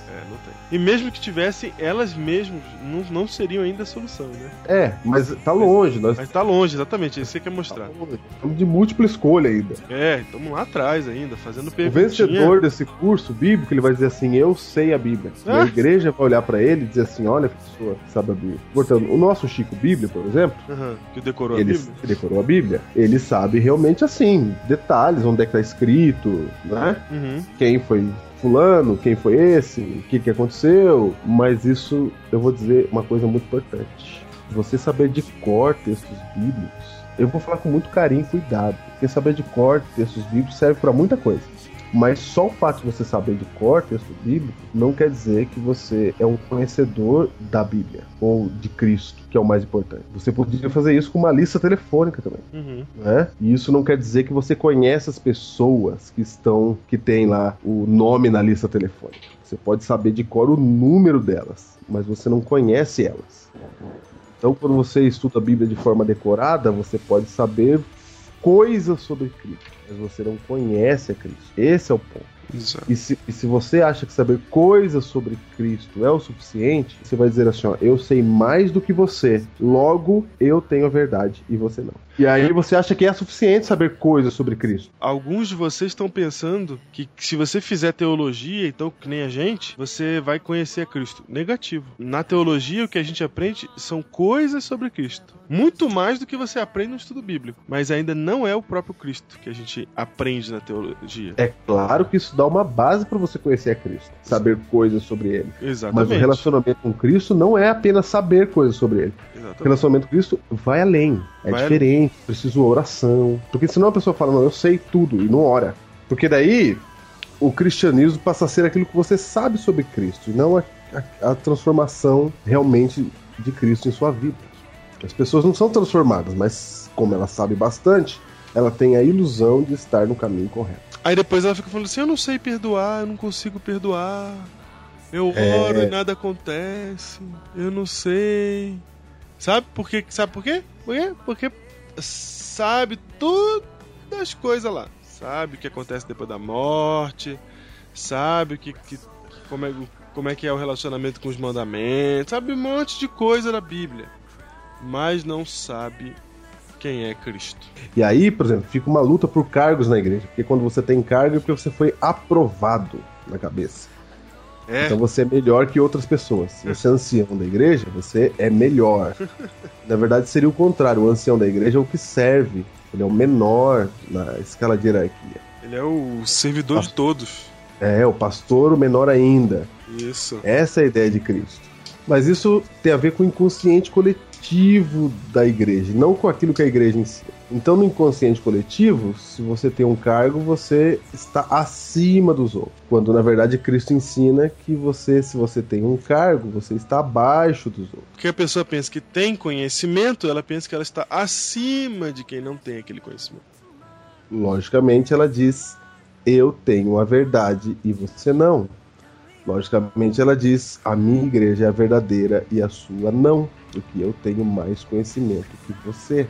E mesmo que tivessem, elas mesmas não, não seriam ainda a solução, né? É, mas tá longe. Nós... Mas tá longe, exatamente, isso que você quer mostrar. Tá longe. Estamos de múltipla escolha ainda. É, estamos lá atrás ainda, fazendo perguntinha. O vencedor desse curso bíblico, ele vai dizer assim, eu sei a Bíblia. Ah. E a igreja vai olhar pra ele e dizer assim, olha que pessoa que sabe a Bíblia. Portanto, o nosso Chico Bíblia, por exemplo, uhum, que decorou ele, a Bíblia. Que decorou a Bíblia, ele sabe realmente assim, detalhes, onde é que tá escrito, né? Uhum. Quem foi... fulano, quem foi esse, o que, que aconteceu, mas isso eu vou dizer uma coisa muito importante. Você saber de cor textos bíblicos, eu vou falar com muito carinho e cuidado, porque saber de cor textos bíblicos serve para muita coisa, mas só o fato de você saber de cor texto bíblico não quer dizer que você é um conhecedor da Bíblia ou de Cristo, que é o mais importante. Você poderia fazer isso com uma lista telefônica também, uhum. né? E isso não quer dizer que você conhece as pessoas que estão, que tem lá o nome na lista telefônica. Você pode saber de cor o número delas, mas você não conhece elas. Então, quando você estuda a Bíblia de forma decorada, você pode saber coisas sobre Cristo, mas você não conhece a Cristo. Esse é o ponto. E se, e se você acha que saber coisas sobre Cristo é o suficiente, você vai dizer assim, ó, eu sei mais do que você, logo eu tenho a verdade e você não. E aí você acha que é suficiente saber coisas sobre Cristo. Alguns de vocês estão pensando que se você fizer teologia, então que nem a gente, você vai conhecer a Cristo. Negativo. Na teologia o que a gente aprende são coisas sobre Cristo. Muito mais do que você aprende no estudo bíblico. Mas ainda não é o próprio Cristo que a gente aprende na teologia. É claro que isso dá uma base para você conhecer a Cristo. Saber coisas sobre Ele. Exatamente. Mas o relacionamento com Cristo não é apenas saber coisas sobre Ele. Exatamente. O relacionamento com Cristo vai além. É vai diferente. Além. Preciso de uma oração. Porque senão a pessoa fala, não, eu sei tudo e não ora. Porque daí o cristianismo passa a ser aquilo que você sabe sobre Cristo, e não a, a, a transformação realmente de Cristo em sua vida. As pessoas não são transformadas, mas como ela sabe bastante, ela tem a ilusão de estar no caminho correto. Aí depois ela fica falando assim, eu não sei perdoar, eu não consigo perdoar, eu oro é... e nada acontece, eu não sei. Sabe por quê? Sabe por quê? Por quê? Porque sabe todas as coisas lá, sabe o que acontece depois da morte, sabe que, que, como, é, como é que é o relacionamento com os mandamentos, sabe um monte de coisa da Bíblia, mas não sabe quem é Cristo. E aí, por exemplo, fica uma luta por cargos na igreja, porque quando você tem cargo é porque você foi aprovado na cabeça. É. Então você é melhor que outras pessoas. Se você é ancião da igreja, você é melhor. Na verdade seria o contrário. O ancião da igreja é o que serve. Ele é o menor na escala de hierarquia. Ele é o servidor pastor. De todos. É, o pastor, o menor ainda. Isso. Essa é a ideia de Cristo. Mas isso tem a ver com o inconsciente coletivo da igreja, não com aquilo que a igreja ensina. Então no inconsciente coletivo, se você tem um cargo, você está acima dos outros. Quando na verdade Cristo ensina que você, se você tem um cargo, você está abaixo dos outros. Porque a pessoa pensa que tem conhecimento, ela pensa que ela está acima de quem não tem aquele conhecimento. Logicamente ela diz, eu tenho a verdade e você não. Logicamente ela diz, a minha igreja é a verdadeira e a sua não, porque eu tenho mais conhecimento que você.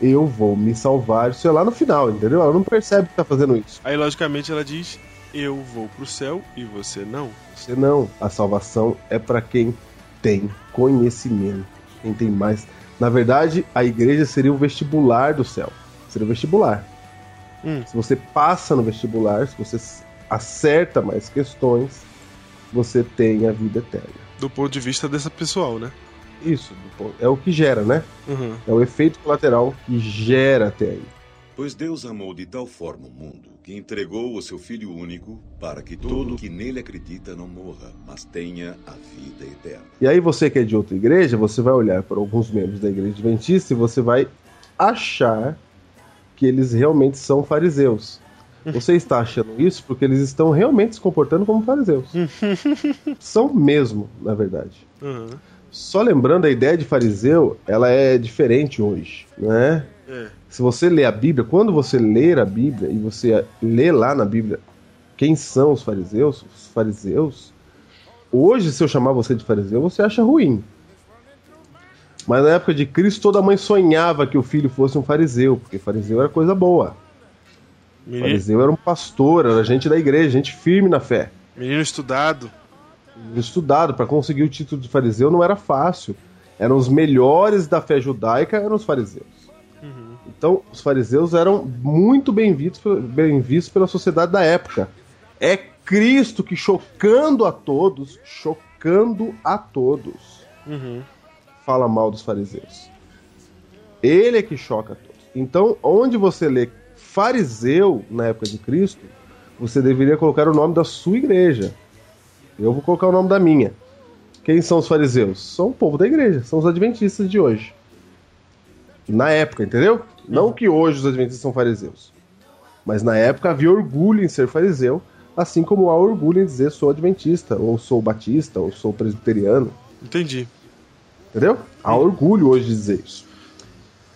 Eu vou me salvar, sei lá, no final, entendeu? Ela não percebe que tá fazendo isso. Aí logicamente ela diz, eu vou pro céu e você não. Você não, a salvação é para quem tem conhecimento, quem tem mais Na verdade, a igreja seria o vestibular do céu. Seria o vestibular. Hum. Se você passa no vestibular, se você acerta mais questões, você tem a vida eterna. Do ponto de vista dessa pessoal, né? Isso, é o que gera, né? Uhum. É o efeito colateral que gera até aí. Pois Deus amou de tal forma o mundo que entregou o seu Filho único para que todo que nele acredita não morra, mas tenha a vida eterna. E aí você que é de outra igreja, você vai olhar para alguns membros da Igreja Adventista e você vai achar que eles realmente são fariseus. Você está achando isso porque eles estão realmente se comportando como fariseus. São mesmo, na verdade. Uhum. Só lembrando, a ideia de fariseu, ela é diferente hoje, né? É. Se você ler a Bíblia, quando você ler a Bíblia e você lê lá na Bíblia quem são os fariseus, os fariseus, hoje se eu chamar você de fariseu, você acha ruim. Mas na época de Cristo, toda mãe sonhava que o filho fosse um fariseu, porque fariseu era coisa boa. Menino. Fariseu era um pastor, era gente da igreja, gente firme na fé. Menino estudado. Menino estudado, para conseguir o título de fariseu não era fácil. Eram os melhores da fé judaica, eram os fariseus. Uhum. Então, os fariseus eram muito bem vistos, bem vistos pela sociedade da época. É Cristo que, chocando a todos, chocando a todos, uhum. fala mal dos fariseus. Ele é que choca a todos. Então, onde você lê fariseu na época de Cristo, você deveria colocar o nome da sua igreja. Eu vou colocar o nome da minha. Quem são os fariseus? São o povo da igreja, são os adventistas de hoje. Na época, entendeu? Não que hoje os adventistas são fariseus, mas na época havia orgulho em ser fariseu, assim como há orgulho em dizer sou adventista, ou sou batista, ou sou presbiteriano. Entendi. Entendeu? Há orgulho hoje de dizer isso.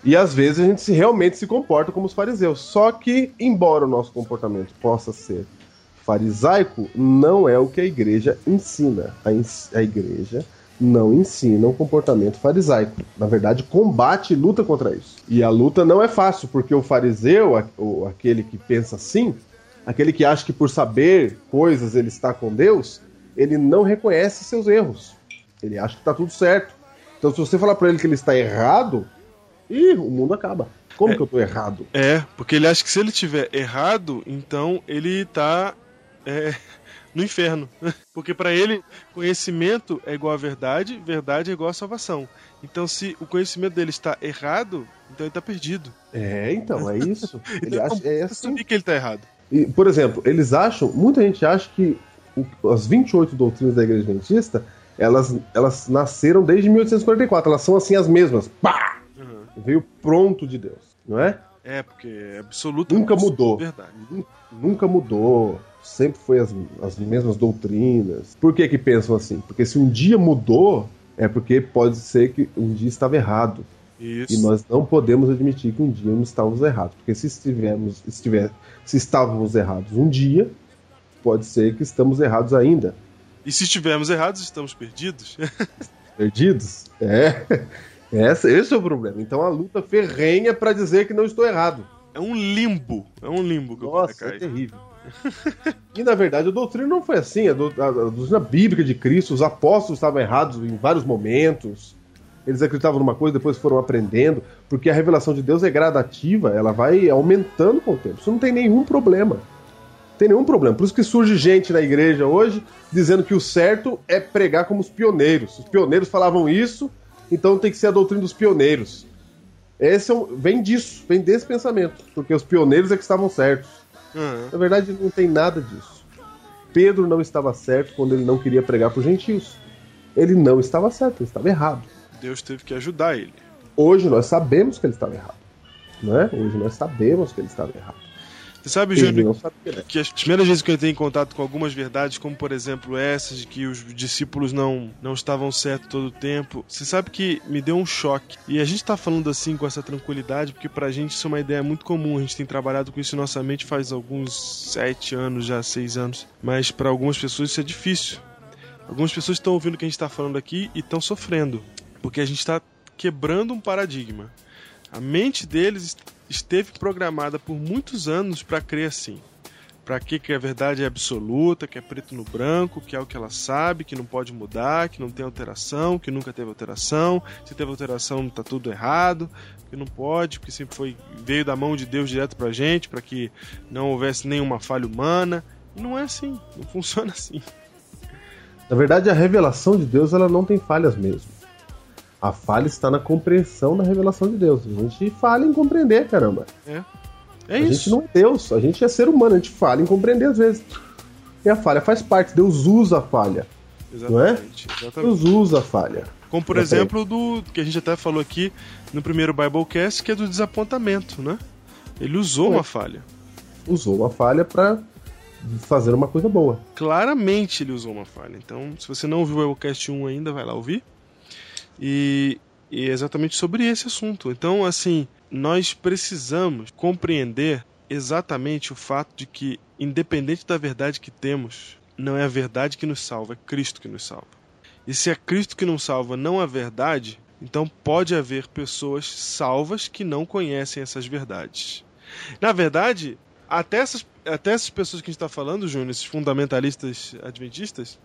E às vezes a gente se, realmente se comporta como os fariseus. Só que, embora o nosso comportamento possa ser farisaico, não é o que a igreja ensina. A, ins- a igreja não ensina um comportamento farisaico. Na verdade, combate e luta contra isso. E a luta não é fácil, porque o fariseu, a- ou aquele que pensa assim, aquele que acha que por saber coisas ele está com Deus, ele não reconhece seus erros. Ele acha que está tudo certo. Então se você falar para ele que ele está errado... Ih, o mundo acaba. Como é, que eu tô errado? É, porque ele acha que se ele tiver errado, então ele tá é, no inferno. Porque para ele, conhecimento é igual a verdade, verdade é igual a salvação. Então se o conhecimento dele está errado, então ele tá perdido. É, então, é isso. Ele então, acha, é assim que ele tá errado. E, por exemplo, eles acham, muita gente acha que o, as vinte e oito doutrinas da Igreja Adventista, elas, elas nasceram desde mil oitocentos e quarenta e quatro, elas são assim as mesmas. Pá! Veio pronto de Deus, não é? É, porque é absoluta. Nunca mudou. Verdade. Nunca mudou. Sempre foi as, as mesmas doutrinas. Por que que pensam assim? Porque se um dia mudou, é porque pode ser que um dia estava errado. Isso. E nós não podemos admitir que um dia não estávamos errados. Porque se estivermos, estiver, se estávamos errados um dia, pode ser que estamos errados ainda. E se estivermos errados, estamos perdidos. Perdidos? É. Essa, esse é o problema. Então a luta ferrenha pra dizer que não estou errado. É um limbo. É um limbo que Nossa, eu vou é cair. Terrível. E na verdade a doutrina não foi assim. A doutrina bíblica de Cristo, os apóstolos estavam errados em vários momentos. Eles acreditavam numa coisa, depois foram aprendendo. Porque a revelação de Deus é gradativa, ela vai aumentando com o tempo. Isso não tem nenhum problema. Não tem nenhum problema. Por isso que surge gente na igreja hoje dizendo que o certo é pregar como os pioneiros. Os pioneiros falavam isso. Então tem que ser a doutrina dos pioneiros. Esse é um, vem disso, vem desse pensamento. Porque os pioneiros é que estavam certos. Uhum. Na verdade, não tem nada disso. Pedro não estava certo quando ele não queria pregar para os gentios. Ele não estava certo, ele estava errado. Deus teve que ajudar ele. Hoje nós sabemos que ele estava errado. Não é? Hoje nós sabemos que ele estava errado. Você sabe, Júnior, que as primeiras vezes que eu entrei em contato com algumas verdades, como por exemplo essas de que os discípulos não, não estavam certos todo o tempo, você sabe que me deu um choque. E a gente tá falando assim com essa tranquilidade, porque pra gente isso é uma ideia muito comum. A gente tem trabalhado com isso em nossa mente faz alguns sete anos, já seis anos. Mas pra algumas pessoas isso é difícil. Algumas pessoas estão ouvindo o que a gente tá falando aqui e estão sofrendo, porque a gente tá quebrando um paradigma. A mente deles esteve programada por muitos anos para crer assim. para que que a verdade é absoluta, que é preto no branco, que é o que ela sabe, que não pode mudar, que não tem alteração, que nunca teve alteração, se teve alteração está tudo errado, que não pode, porque sempre foi, veio da mão de Deus direto para a gente, para que não houvesse nenhuma falha humana. E não é assim, não funciona assim. Na verdade, a revelação de Deus ela não tem falhas mesmo. A falha está na compreensão da revelação de Deus. A gente falha em compreender, caramba. É. É a isso. gente não é Deus, a gente é ser humano, a gente falha em compreender às vezes. E a falha faz parte, Deus usa a falha. Exatamente, não é? Exatamente. Deus usa a falha. Como por exatamente. exemplo, do que a gente até falou aqui no primeiro Biblecast, que é do desapontamento, né? Ele usou é. uma falha. Usou uma falha para fazer uma coisa boa. Claramente ele usou uma falha. Então, se você não ouviu o Biblecast um ainda, vai lá ouvir. E, e é exatamente sobre esse assunto. Então, assim, nós precisamos compreender exatamente o fato de que, independente da verdade que temos, não é a verdade que nos salva, é Cristo que nos salva. E se é Cristo que nos salva, não a verdade, então pode haver pessoas salvas que não conhecem essas verdades. Na verdade, até essas, até essas pessoas que a gente está falando, Júnior, esses fundamentalistas adventistas...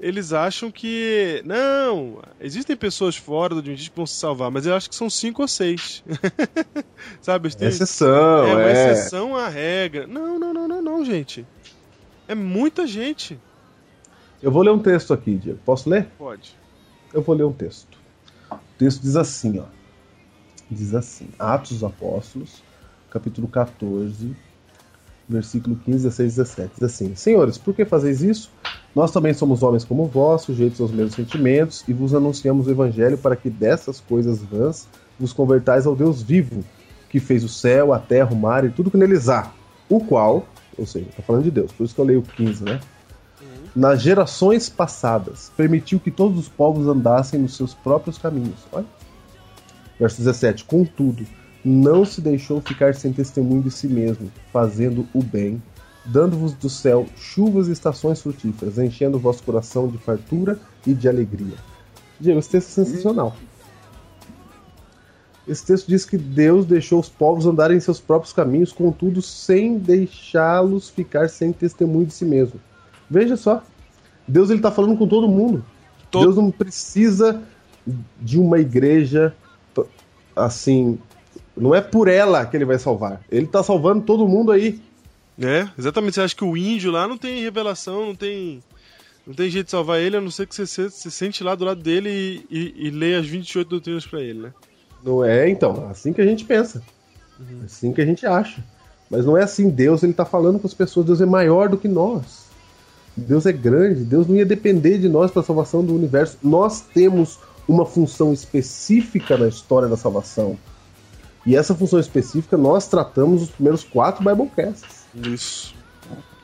eles acham que... não, existem pessoas fora do Adventismo que vão se salvar, mas eu acho que são cinco ou seis. Sabe? Tem... exceção, é. Uma é. exceção à regra. Não, não, não, não, não, gente. É muita gente. Eu vou ler um texto aqui, Diego. Posso ler? Pode. Eu vou ler um texto. O texto diz assim, ó. Diz assim. Atos dos Apóstolos, capítulo catorze, versículo quinze, dezesseis e dezessete. Diz assim. Senhores, por que fazeis isso? Nós também somos homens como vós, sujeitos aos mesmos sentimentos, e vos anunciamos o Evangelho para que dessas coisas vãs vos convertais ao Deus vivo, que fez o céu, a terra, o mar e tudo que neles há, o qual, ou seja, está falando de Deus, por isso que eu leio o quinze, né? Nas gerações passadas, permitiu que todos os povos andassem nos seus próprios caminhos. Olha. Verso dezessete. Contudo, não se deixou ficar sem testemunho de si mesmo, fazendo o bem, dando-vos do céu chuvas e estações frutíferas, enchendo o vosso coração de fartura e de alegria. Diego, esse texto é sensacional. Esse texto diz que Deus deixou os povos andarem em seus próprios caminhos, contudo, sem deixá-los ficar sem testemunho de si mesmo. Veja só, Deus está falando com todo mundo. Tô... Deus não precisa de uma igreja assim, não é por ela que ele vai salvar. Ele está salvando todo mundo aí. É, exatamente, você acha que o índio lá não tem revelação, não tem, não tem jeito de salvar ele, a não ser que você se, se sente lá do lado dele e, e, e leia as vinte e oito doutrinas pra ele, né? Não é, então, assim que a gente pensa, uhum. assim que a gente acha, mas não é assim. Deus, ele tá falando com as pessoas, Deus é maior do que nós, Deus é grande, Deus não ia depender de nós pra salvação do universo. Nós temos uma função específica na história da salvação, e essa função específica nós tratamos os primeiros quatro Biblecasts. Isso.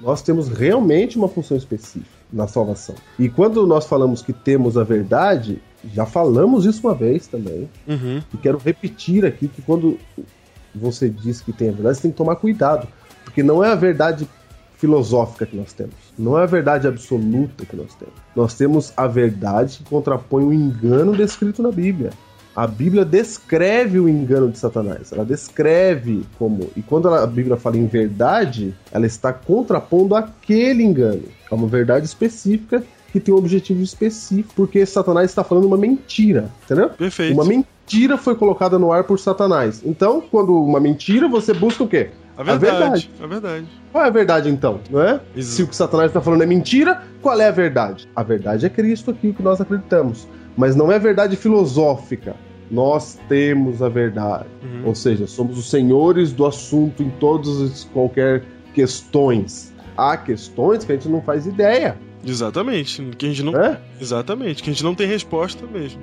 Nós temos realmente uma função específica na salvação. E quando nós falamos que temos a verdade, já falamos isso uma vez também. Uhum. E quero repetir aqui que quando você diz que tem a verdade, você tem que tomar cuidado. Porque não é a verdade filosófica que nós temos. Não é a verdade absoluta que nós temos. Nós temos a verdade que contrapõe o engano descrito na Bíblia. A Bíblia descreve o engano de Satanás, ela descreve como... E quando a Bíblia fala em verdade, ela está contrapondo aquele engano. É uma verdade específica que tem um objetivo específico, porque Satanás está falando uma mentira, entendeu? Perfeito. Uma mentira foi colocada no ar por Satanás. Então, quando uma mentira, você busca o quê? A verdade. A verdade. A verdade. Qual é a verdade, então? Não é? Isso. Se o que Satanás está falando é mentira, qual é a verdade? A verdade é Cristo, aquilo que nós acreditamos. Mas não é verdade filosófica. Nós temos a verdade. Uhum. Ou seja, somos os senhores do assunto em todas as qualquer questões. Há questões que a gente não faz ideia. Exatamente. Que a gente não... é? Exatamente. Que a gente não tem resposta mesmo.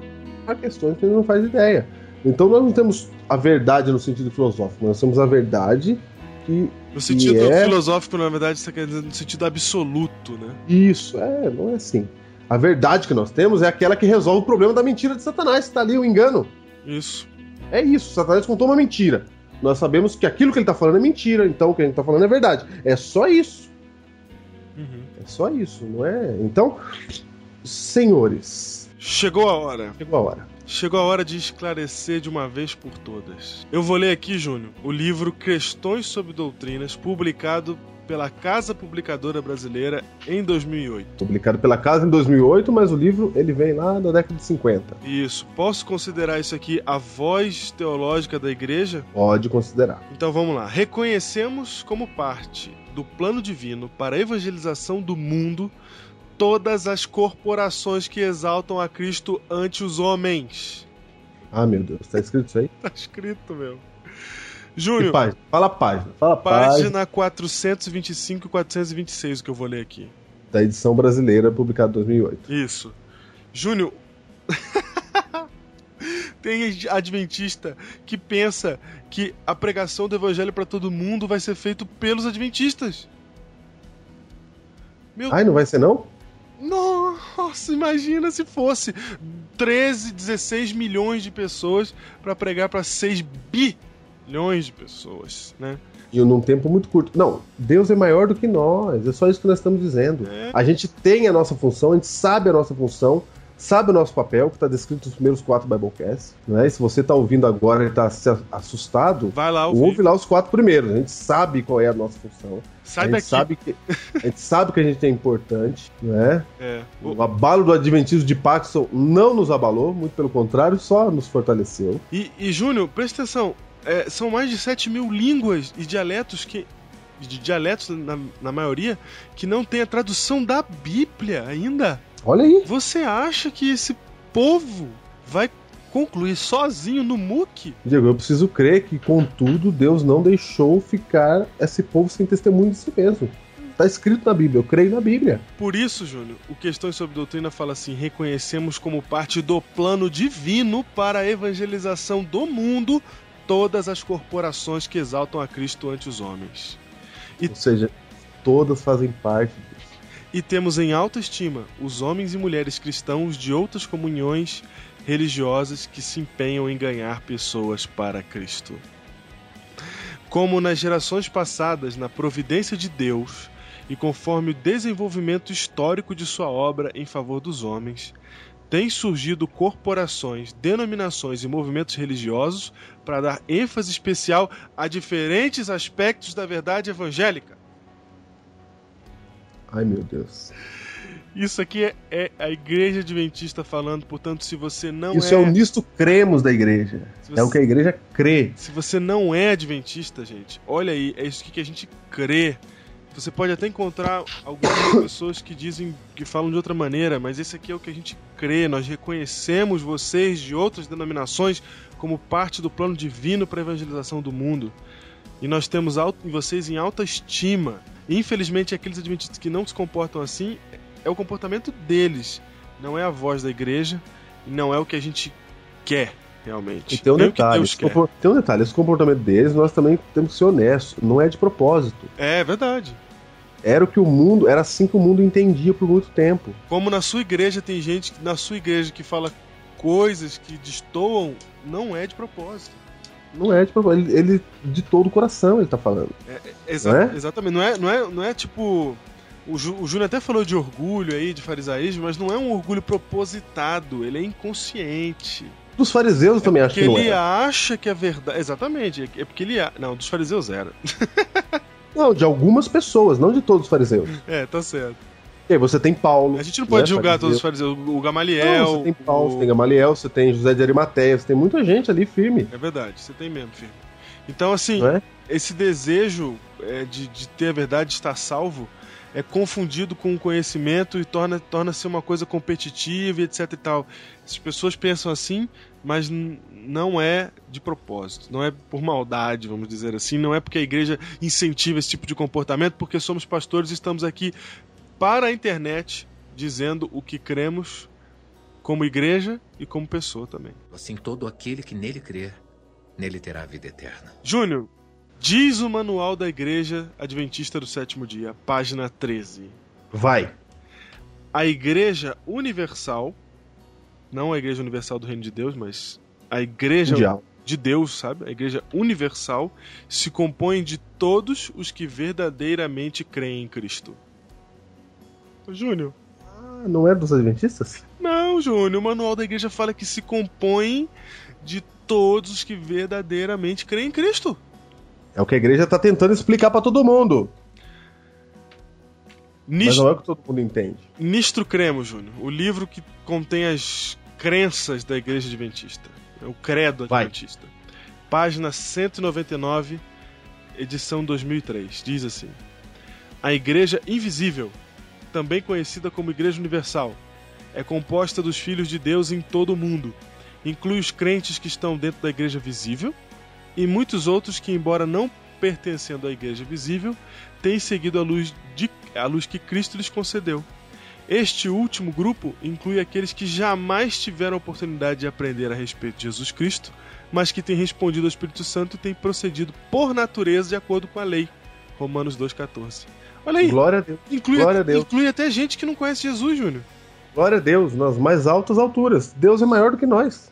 Há questões que a gente não faz ideia. Então nós não temos a verdade no sentido filosófico. Nós temos a verdade que... No sentido é... filosófico, na verdade, você quer dizer no sentido absoluto, né? Isso. É, não é assim. A verdade que nós temos é aquela que resolve o problema da mentira de Satanás, que está ali, o engano. Isso. É isso, Satanás contou uma mentira. Nós sabemos que aquilo que ele está falando é mentira, então o que a gente está falando é verdade. É só isso. Uhum. É só isso, não é? Então, senhores, Chegou a hora. Chegou a hora. Chegou a hora de esclarecer de uma vez por todas. Eu vou ler aqui, Júnior, o livro Questões sobre Doutrinas, publicado pela Casa Publicadora Brasileira em dois mil e oito. Publicado pela Casa em dois mil e oito, mas o livro ele vem lá da década de cinquenta. Isso. Posso considerar isso aqui a voz teológica da Igreja? Pode considerar. Então vamos lá. Reconhecemos como parte do plano divino para a evangelização do mundo todas as corporações que exaltam a Cristo ante os homens. Ah, meu Deus, tá escrito isso aí? Tá escrito, meu. Júnior. Página? Fala a página. Fala a página. Página quatrocentos e vinte e cinco e quatrocentos e vinte e seis, o que eu vou ler aqui. Da edição brasileira, publicada em dois mil e oito. Isso. Júnior, tem adventista que pensa que a pregação do evangelho para todo mundo vai ser feita pelos adventistas. Meu... Ai, não vai ser não? Nossa, imagina se fosse treze, dezesseis milhões de pessoas para pregar para seis bilhões de pessoas, né? E num tempo muito curto. Não, Deus é maior do que nós, é só isso que nós estamos dizendo. É. A gente tem a nossa função, a gente sabe a nossa função, sabe o nosso papel, que está descrito nos primeiros quatro Biblecasts, né? E se você está ouvindo agora e está assustado, vai lá ouvir. Ouve lá os quatro primeiros. A gente sabe qual é a nossa função. Sai a gente sabe que a gente sabe que a gente é importante, né? É. O abalo do adventismo de Paxton não nos abalou, muito pelo contrário, só nos fortaleceu. E, e Júnior, presta atenção, é, são mais de sete mil línguas e dialetos que de dialetos na, na maioria que não tem a tradução da Bíblia ainda. Olha aí. Você acha que esse povo vai concluir sozinho no muque? Diego, eu preciso crer que, contudo, Deus não deixou ficar esse povo sem testemunho de si mesmo. Está escrito na Bíblia, eu creio na Bíblia. Por isso, Júnior, o Questões sobre Doutrina fala assim: reconhecemos como parte do plano divino para a evangelização do mundo todas as corporações que exaltam a Cristo ante os homens. E... Ou seja, todas fazem parte... E temos em alta estima os homens e mulheres cristãos de outras comunhões religiosas que se empenham em ganhar pessoas para Cristo. Como nas gerações passadas, na providência de Deus e conforme o desenvolvimento histórico de sua obra em favor dos homens, têm surgido corporações, denominações e movimentos religiosos para dar ênfase especial a diferentes aspectos da verdade evangélica. Ai, meu Deus. Isso aqui é, é a Igreja Adventista falando, portanto, se você não Isso é... Isso é o nisto cremos da Igreja. Você... É o que a Igreja crê. Se você não é adventista, gente, olha aí, é isso que a gente crê. Você pode até encontrar algumas pessoas que dizem, que falam de outra maneira, mas esse aqui é o que a gente crê. Nós reconhecemos vocês de outras denominações como parte do plano divino para a evangelização do mundo. E nós temos alto, vocês em alta estima. Infelizmente, aqueles adventistas que não se comportam assim, é o comportamento deles. Não é a voz da Igreja, não é o que a gente quer, realmente. E tem um, detalhe, que compor... tem um detalhe, esse comportamento deles, nós também temos que ser honestos, não é de propósito. É verdade. Era o que o mundo, era assim que o mundo entendia por muito tempo. Como na sua igreja tem gente, na sua igreja que fala coisas que destoam, não é de propósito. Não é, tipo, ele, ele de todo o coração ele tá falando. É, exa- não é? Exatamente. Não é, não é, não é tipo... O, Ju, o Júnior até falou de orgulho aí, de farisaísmo, mas não é um orgulho propositado, ele é inconsciente. Dos fariseus é também acho que não ele era. Acha que a verdade... Exatamente, é porque ele... A... Não, dos fariseus era. Não, de algumas pessoas, não de todos os fariseus. É, tá certo. E aí você tem Paulo. A gente não pode né, julgar fariseu. Todos os fariseus. O Gamaliel... Não, você tem Paulo, o... você tem Gamaliel, você tem José de Arimateia, você tem muita gente ali firme. É verdade, você tem mesmo firme. Então, assim, é? Esse desejo é, de, de ter a verdade, de estar salvo, é confundido com o conhecimento e torna, torna-se uma coisa competitiva, etc e tal. As pessoas pensam assim, mas n- não é de propósito, não é por maldade, vamos dizer assim, não é porque a igreja incentiva esse tipo de comportamento, porque somos pastores e estamos aqui... para a internet, dizendo o que cremos como igreja e como pessoa também. Assim, todo aquele que nele crer, nele terá a vida eterna. Júnior, diz o Manual da Igreja Adventista do Sétimo Dia, página treze. Vai. A Igreja Universal, não a Igreja Universal do Reino de Deus, mas a Igreja Mundial. De Deus, sabe? A Igreja Universal se compõe de todos os que verdadeiramente creem em Cristo. Júnior. Ah, não era dos adventistas? Não, Não, Júnior, o manual da igreja fala que se compõe de todos os que verdadeiramente creem em Cristo. É o que a igreja está tentando explicar para todo mundo. Nist... Mas não é o que todo mundo entende. Nisto cremos, Júnior. O livro que contém as crenças da Igreja Adventista. O Credo Adventista. Vai. Página cento e noventa e nove, edição dois mil e três. Diz assim: a Igreja Invisível, também conhecida como Igreja Universal, é composta dos filhos de Deus em todo o mundo. Inclui os crentes que estão dentro da Igreja Visível e muitos outros que, embora não pertencendo à Igreja Visível, têm seguido a luz de a luz que Cristo lhes concedeu. Este último grupo inclui aqueles que jamais tiveram a oportunidade de aprender a respeito de Jesus Cristo, mas que têm respondido ao Espírito Santo e têm procedido por natureza de acordo com a lei. Romanos dois, catorze. Olha aí. Glória a Deus. Inclui, Glória a Deus. Inclui até gente que não conhece Jesus, Júnior. Glória a Deus, nas mais altas alturas. Deus é maior do que nós.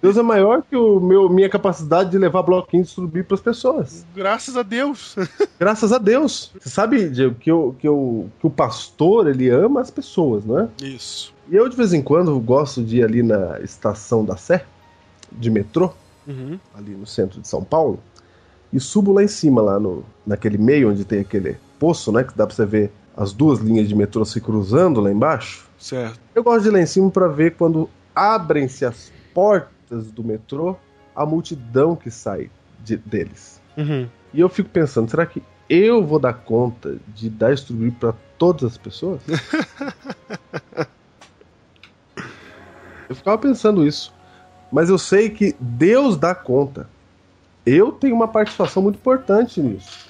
Deus é maior que o meu, minha capacidade de levar bloquinhos e subir para as pessoas. Graças a Deus. Graças a Deus. Você sabe, Diego, que, eu, que, eu, que o pastor, ele ama as pessoas, não é? Isso. E eu, de vez em quando, gosto de ir ali na estação da Sé, de metrô, uhum. ali no centro de São Paulo, e subo lá em cima, lá no, naquele meio onde tem aquele poço, né, que dá para você ver as duas linhas de metrô se cruzando lá embaixo. Certo. Eu gosto de ir lá em cima pra ver quando abrem-se as portas do metrô, a multidão que sai de, deles. Uhum. E eu fico pensando, será que eu vou dar conta de dar distribuir pra todas as pessoas? Eu ficava pensando isso. Mas eu sei que Deus dá conta. Eu tenho uma participação muito importante nisso.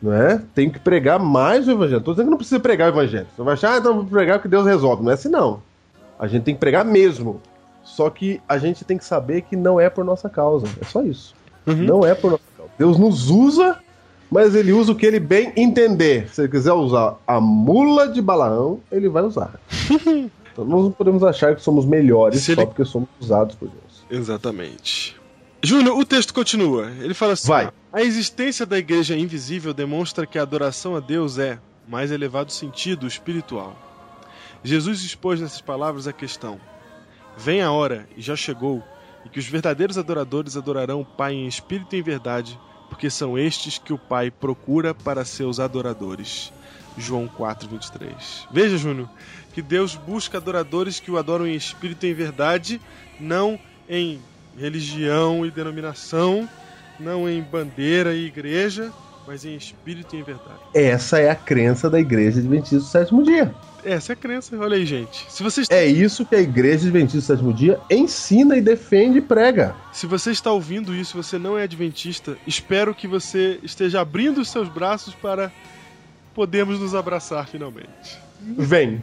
Não é? Tem que pregar mais o evangelho. Tô dizendo que não precisa pregar o evangelho. Você vai achar, ah, então vou pregar que Deus resolve. Não é assim, não. A gente tem que pregar mesmo. Só que a gente tem que saber que não é por nossa causa. É só isso. Uhum. Não é por nossa causa. Deus nos usa, mas ele usa o que ele bem entender. Se ele quiser usar a mula de Balaão, ele vai usar. Então nós não podemos achar que somos melhores ele... só porque somos usados por Deus. Exatamente. Júnior, o texto continua. Ele fala assim: vai. A existência da igreja invisível demonstra que a adoração a Deus é, mais elevado sentido, espiritual. Jesus expôs nessas palavras a questão: vem a hora, e já chegou, em que os verdadeiros adoradores adorarão o Pai em espírito e em verdade, porque são estes que o Pai procura para seus adoradores. João quatro, vinte e três. Veja, Júnior, que Deus busca adoradores que o adoram em espírito e em verdade, não em religião e denominação, não em bandeira e igreja, mas em espírito e em verdade. Essa é a crença da Igreja Adventista do Sétimo Dia. Essa é a crença, olha aí, gente. Se você está... É isso que a Igreja Adventista do Sétimo Dia ensina e defende e prega. Se você está ouvindo isso, você não é adventista, espero que você esteja abrindo os seus braços para podermos nos abraçar finalmente. Vem!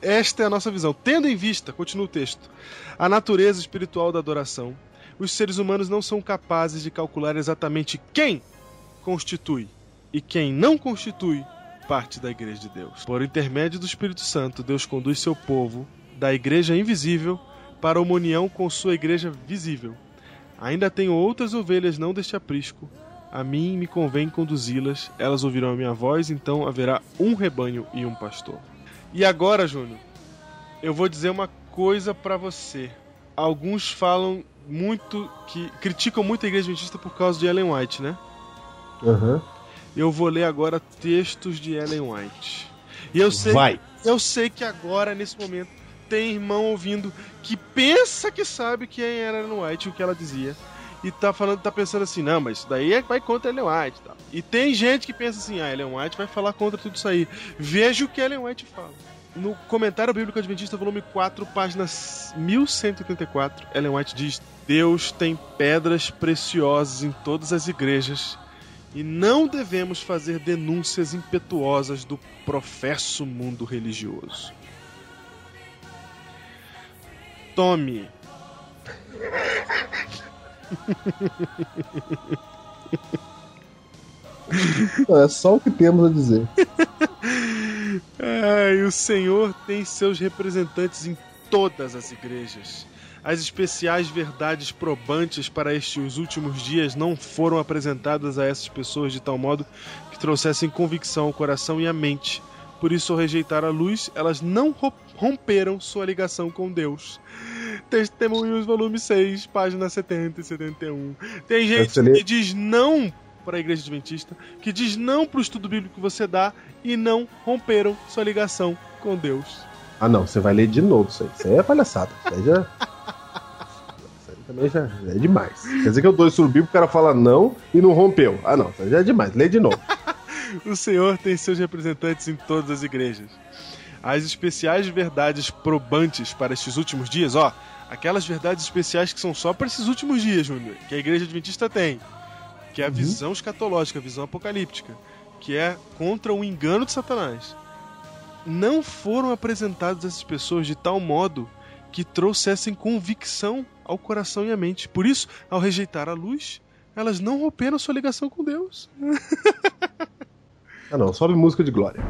Esta é a nossa visão. Tendo em vista, continua o texto, a natureza espiritual da adoração, os seres humanos não são capazes de calcular exatamente quem constitui e quem não constitui parte da Igreja de Deus. Por intermédio do Espírito Santo, Deus conduz seu povo da Igreja invisível para uma união com sua Igreja visível. Ainda tenho outras ovelhas não deste aprisco. A mim me convém conduzi-las. Elas ouvirão a minha voz, então haverá um rebanho e um pastor. E agora, Júnior, eu vou dizer uma coisa pra você. Alguns falam muito, que criticam muito a Igreja Adventista por causa de Ellen White, né? Uhum. Eu vou ler agora textos de Ellen White. E eu sei, Vai. eu sei que agora, nesse momento, tem irmão ouvindo que pensa que sabe quem era Ellen White, o que ela dizia. E tá falando, tá pensando assim, não, mas isso daí é que vai contra Ellen White, tá? E tem gente que pensa assim, ah, Ellen White vai falar contra tudo isso aí. Veja o que Ellen White fala. No Comentário Bíblico Adventista, volume quatro, página mil cento e oitenta e quatro, Ellen White diz: Deus tem pedras preciosas em todas as igrejas e não devemos fazer denúncias impetuosas do professo mundo religioso. Tome. É só o que temos a dizer. Ai, o Senhor tem seus representantes em todas as igrejas. As especiais verdades probantes para estes últimos dias não foram apresentadas a essas pessoas de tal modo que trouxessem convicção ao coração e à mente, Por isso, ao rejeitar a luz, elas não romperam sua ligação com Deus. Testemunhos, volume seis, páginas setenta e setenta e um. Tem gente que diz não para a Igreja Adventista, que diz não para o estudo bíblico que você dá e não romperam sua ligação com Deus. Ah, não, você vai ler de novo isso aí. Isso aí é palhaçada. Isso aí já... também já é demais. Quer dizer que eu dou isso no bíblico, o cara fala não e não rompeu. Ah, não, já é demais. Lê de novo. O Senhor tem seus representantes em todas as igrejas. As especiais verdades probantes para estes últimos dias, ó, aquelas verdades especiais que são só para esses últimos dias, Júnior, que a Igreja Adventista tem, que é a uhum. visão escatológica, a visão apocalíptica, que é contra o engano de Satanás. Não foram apresentadas essas pessoas de tal modo que trouxessem convicção ao coração e à mente. Por isso, ao rejeitar a luz, elas não romperam sua ligação com Deus. Ah não, sobe música de glória.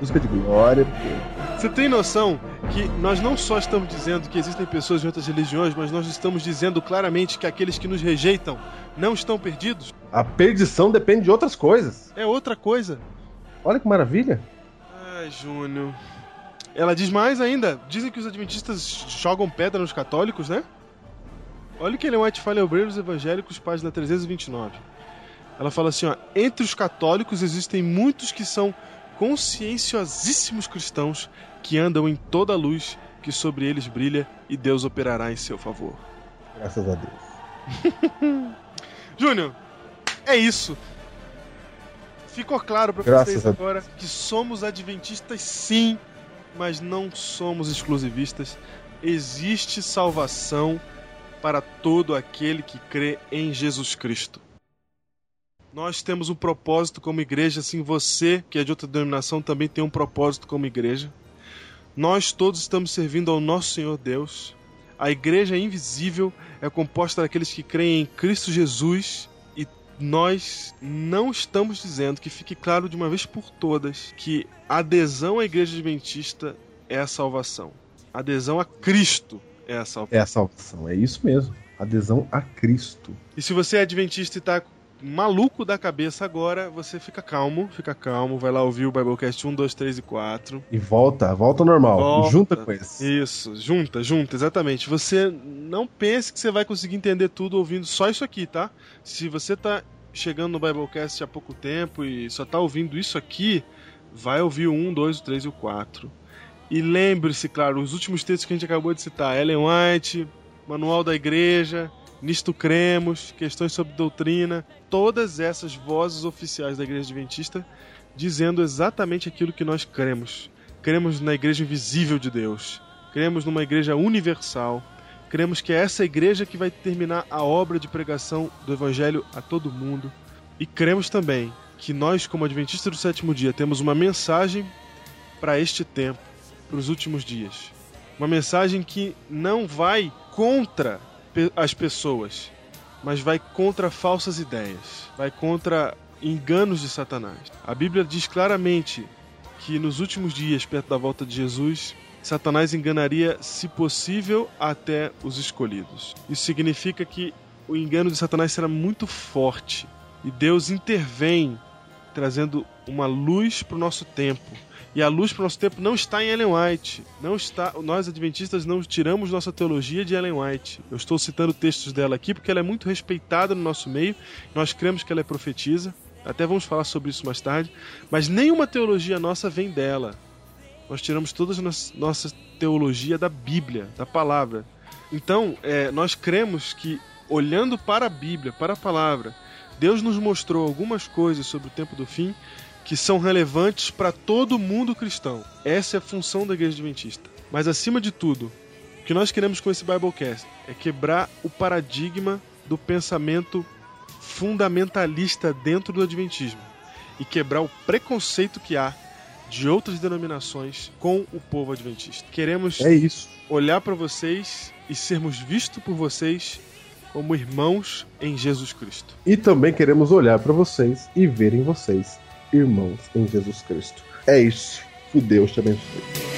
Música de glória. Você tem noção que nós não só estamos dizendo que existem pessoas de outras religiões, mas nós estamos dizendo claramente que aqueles que nos rejeitam não estão perdidos? A perdição depende de outras coisas. É outra coisa. Olha que maravilha. Ai, Júnior... Ela diz mais ainda. Dizem que os adventistas jogam pedra nos católicos, né? Olha o que Ellen White fala em Obreiros Evangélicos, página trezentos e vinte e nove. Ela fala assim, ó. Entre os católicos existem muitos que são conscienciosíssimos cristãos que andam em toda a luz que sobre eles brilha e Deus operará em seu favor. Graças a Deus. Júnior, é isso. Ficou claro pra vocês agora que somos adventistas sim, mas não somos exclusivistas. Existe salvação para todo aquele que crê em Jesus Cristo. Nós temos um propósito como igreja, assim você, que é de outra denominação, também tem um propósito como igreja. Nós todos estamos servindo ao nosso Senhor Deus. A igreja invisível é composta daqueles que creem em Cristo Jesus. E nós não estamos dizendo, que fique claro de uma vez por todas, que a adesão à Igreja Adventista é a salvação. A adesão a Cristo é a salvação. É a salvação, é isso mesmo. Adesão a Cristo. E se você é adventista e está maluco da cabeça agora, você fica calmo, fica calmo, vai lá ouvir o Biblecast um, dois, três e quatro. E volta, volta ao normal, volta. Junta com isso. Isso, junta, junta, exatamente. Você não pense que você vai conseguir entender tudo ouvindo só isso aqui, tá? Se você tá chegando no Biblecast há pouco tempo e só tá ouvindo isso aqui, vai ouvir o um, dois, o três e o quatro. E lembre-se, claro, os últimos textos que a gente acabou de citar, Ellen White, Manual da Igreja, Nisto Cremos, questões sobre doutrina, todas essas vozes oficiais da Igreja Adventista dizendo exatamente aquilo que nós cremos. Cremos na Igreja invisível de Deus, cremos numa Igreja universal, cremos que é essa Igreja que vai terminar a obra de pregação do Evangelho a todo mundo, e cremos também que nós, como Adventistas do Sétimo Dia, temos uma mensagem para este tempo, para os últimos dias. Uma mensagem que não vai contra as pessoas, mas vai contra falsas ideias, vai contra enganos de Satanás. A Bíblia diz claramente que nos últimos dias, perto da volta de Jesus, Satanás enganaria, se possível, até os escolhidos. Isso significa que o engano de Satanás será muito forte e Deus intervém trazendo uma luz para o nosso tempo. E a luz para o nosso tempo não está em Ellen White. Não está, nós, adventistas, não tiramos nossa teologia de Ellen White. Eu estou citando textos dela aqui porque ela é muito respeitada no nosso meio. Nós cremos que ela é profetisa. Até vamos falar sobre isso mais tarde. Mas nenhuma teologia nossa vem dela. Nós tiramos toda a nossa teologia da Bíblia, da Palavra. Então, é, nós cremos que, olhando para a Bíblia, para a Palavra, Deus nos mostrou algumas coisas sobre o tempo do fim que são relevantes para todo mundo cristão. Essa é a função da Igreja Adventista. Mas, acima de tudo, o que nós queremos com esse Biblecast é quebrar o paradigma do pensamento fundamentalista dentro do Adventismo e quebrar o preconceito que há de outras denominações com o povo adventista. Queremos é isso. olhar para vocês e sermos vistos por vocês como irmãos em Jesus Cristo. E também queremos olhar para vocês e ver em vocês irmãos em Jesus Cristo. É isso. Que Deus te abençoe.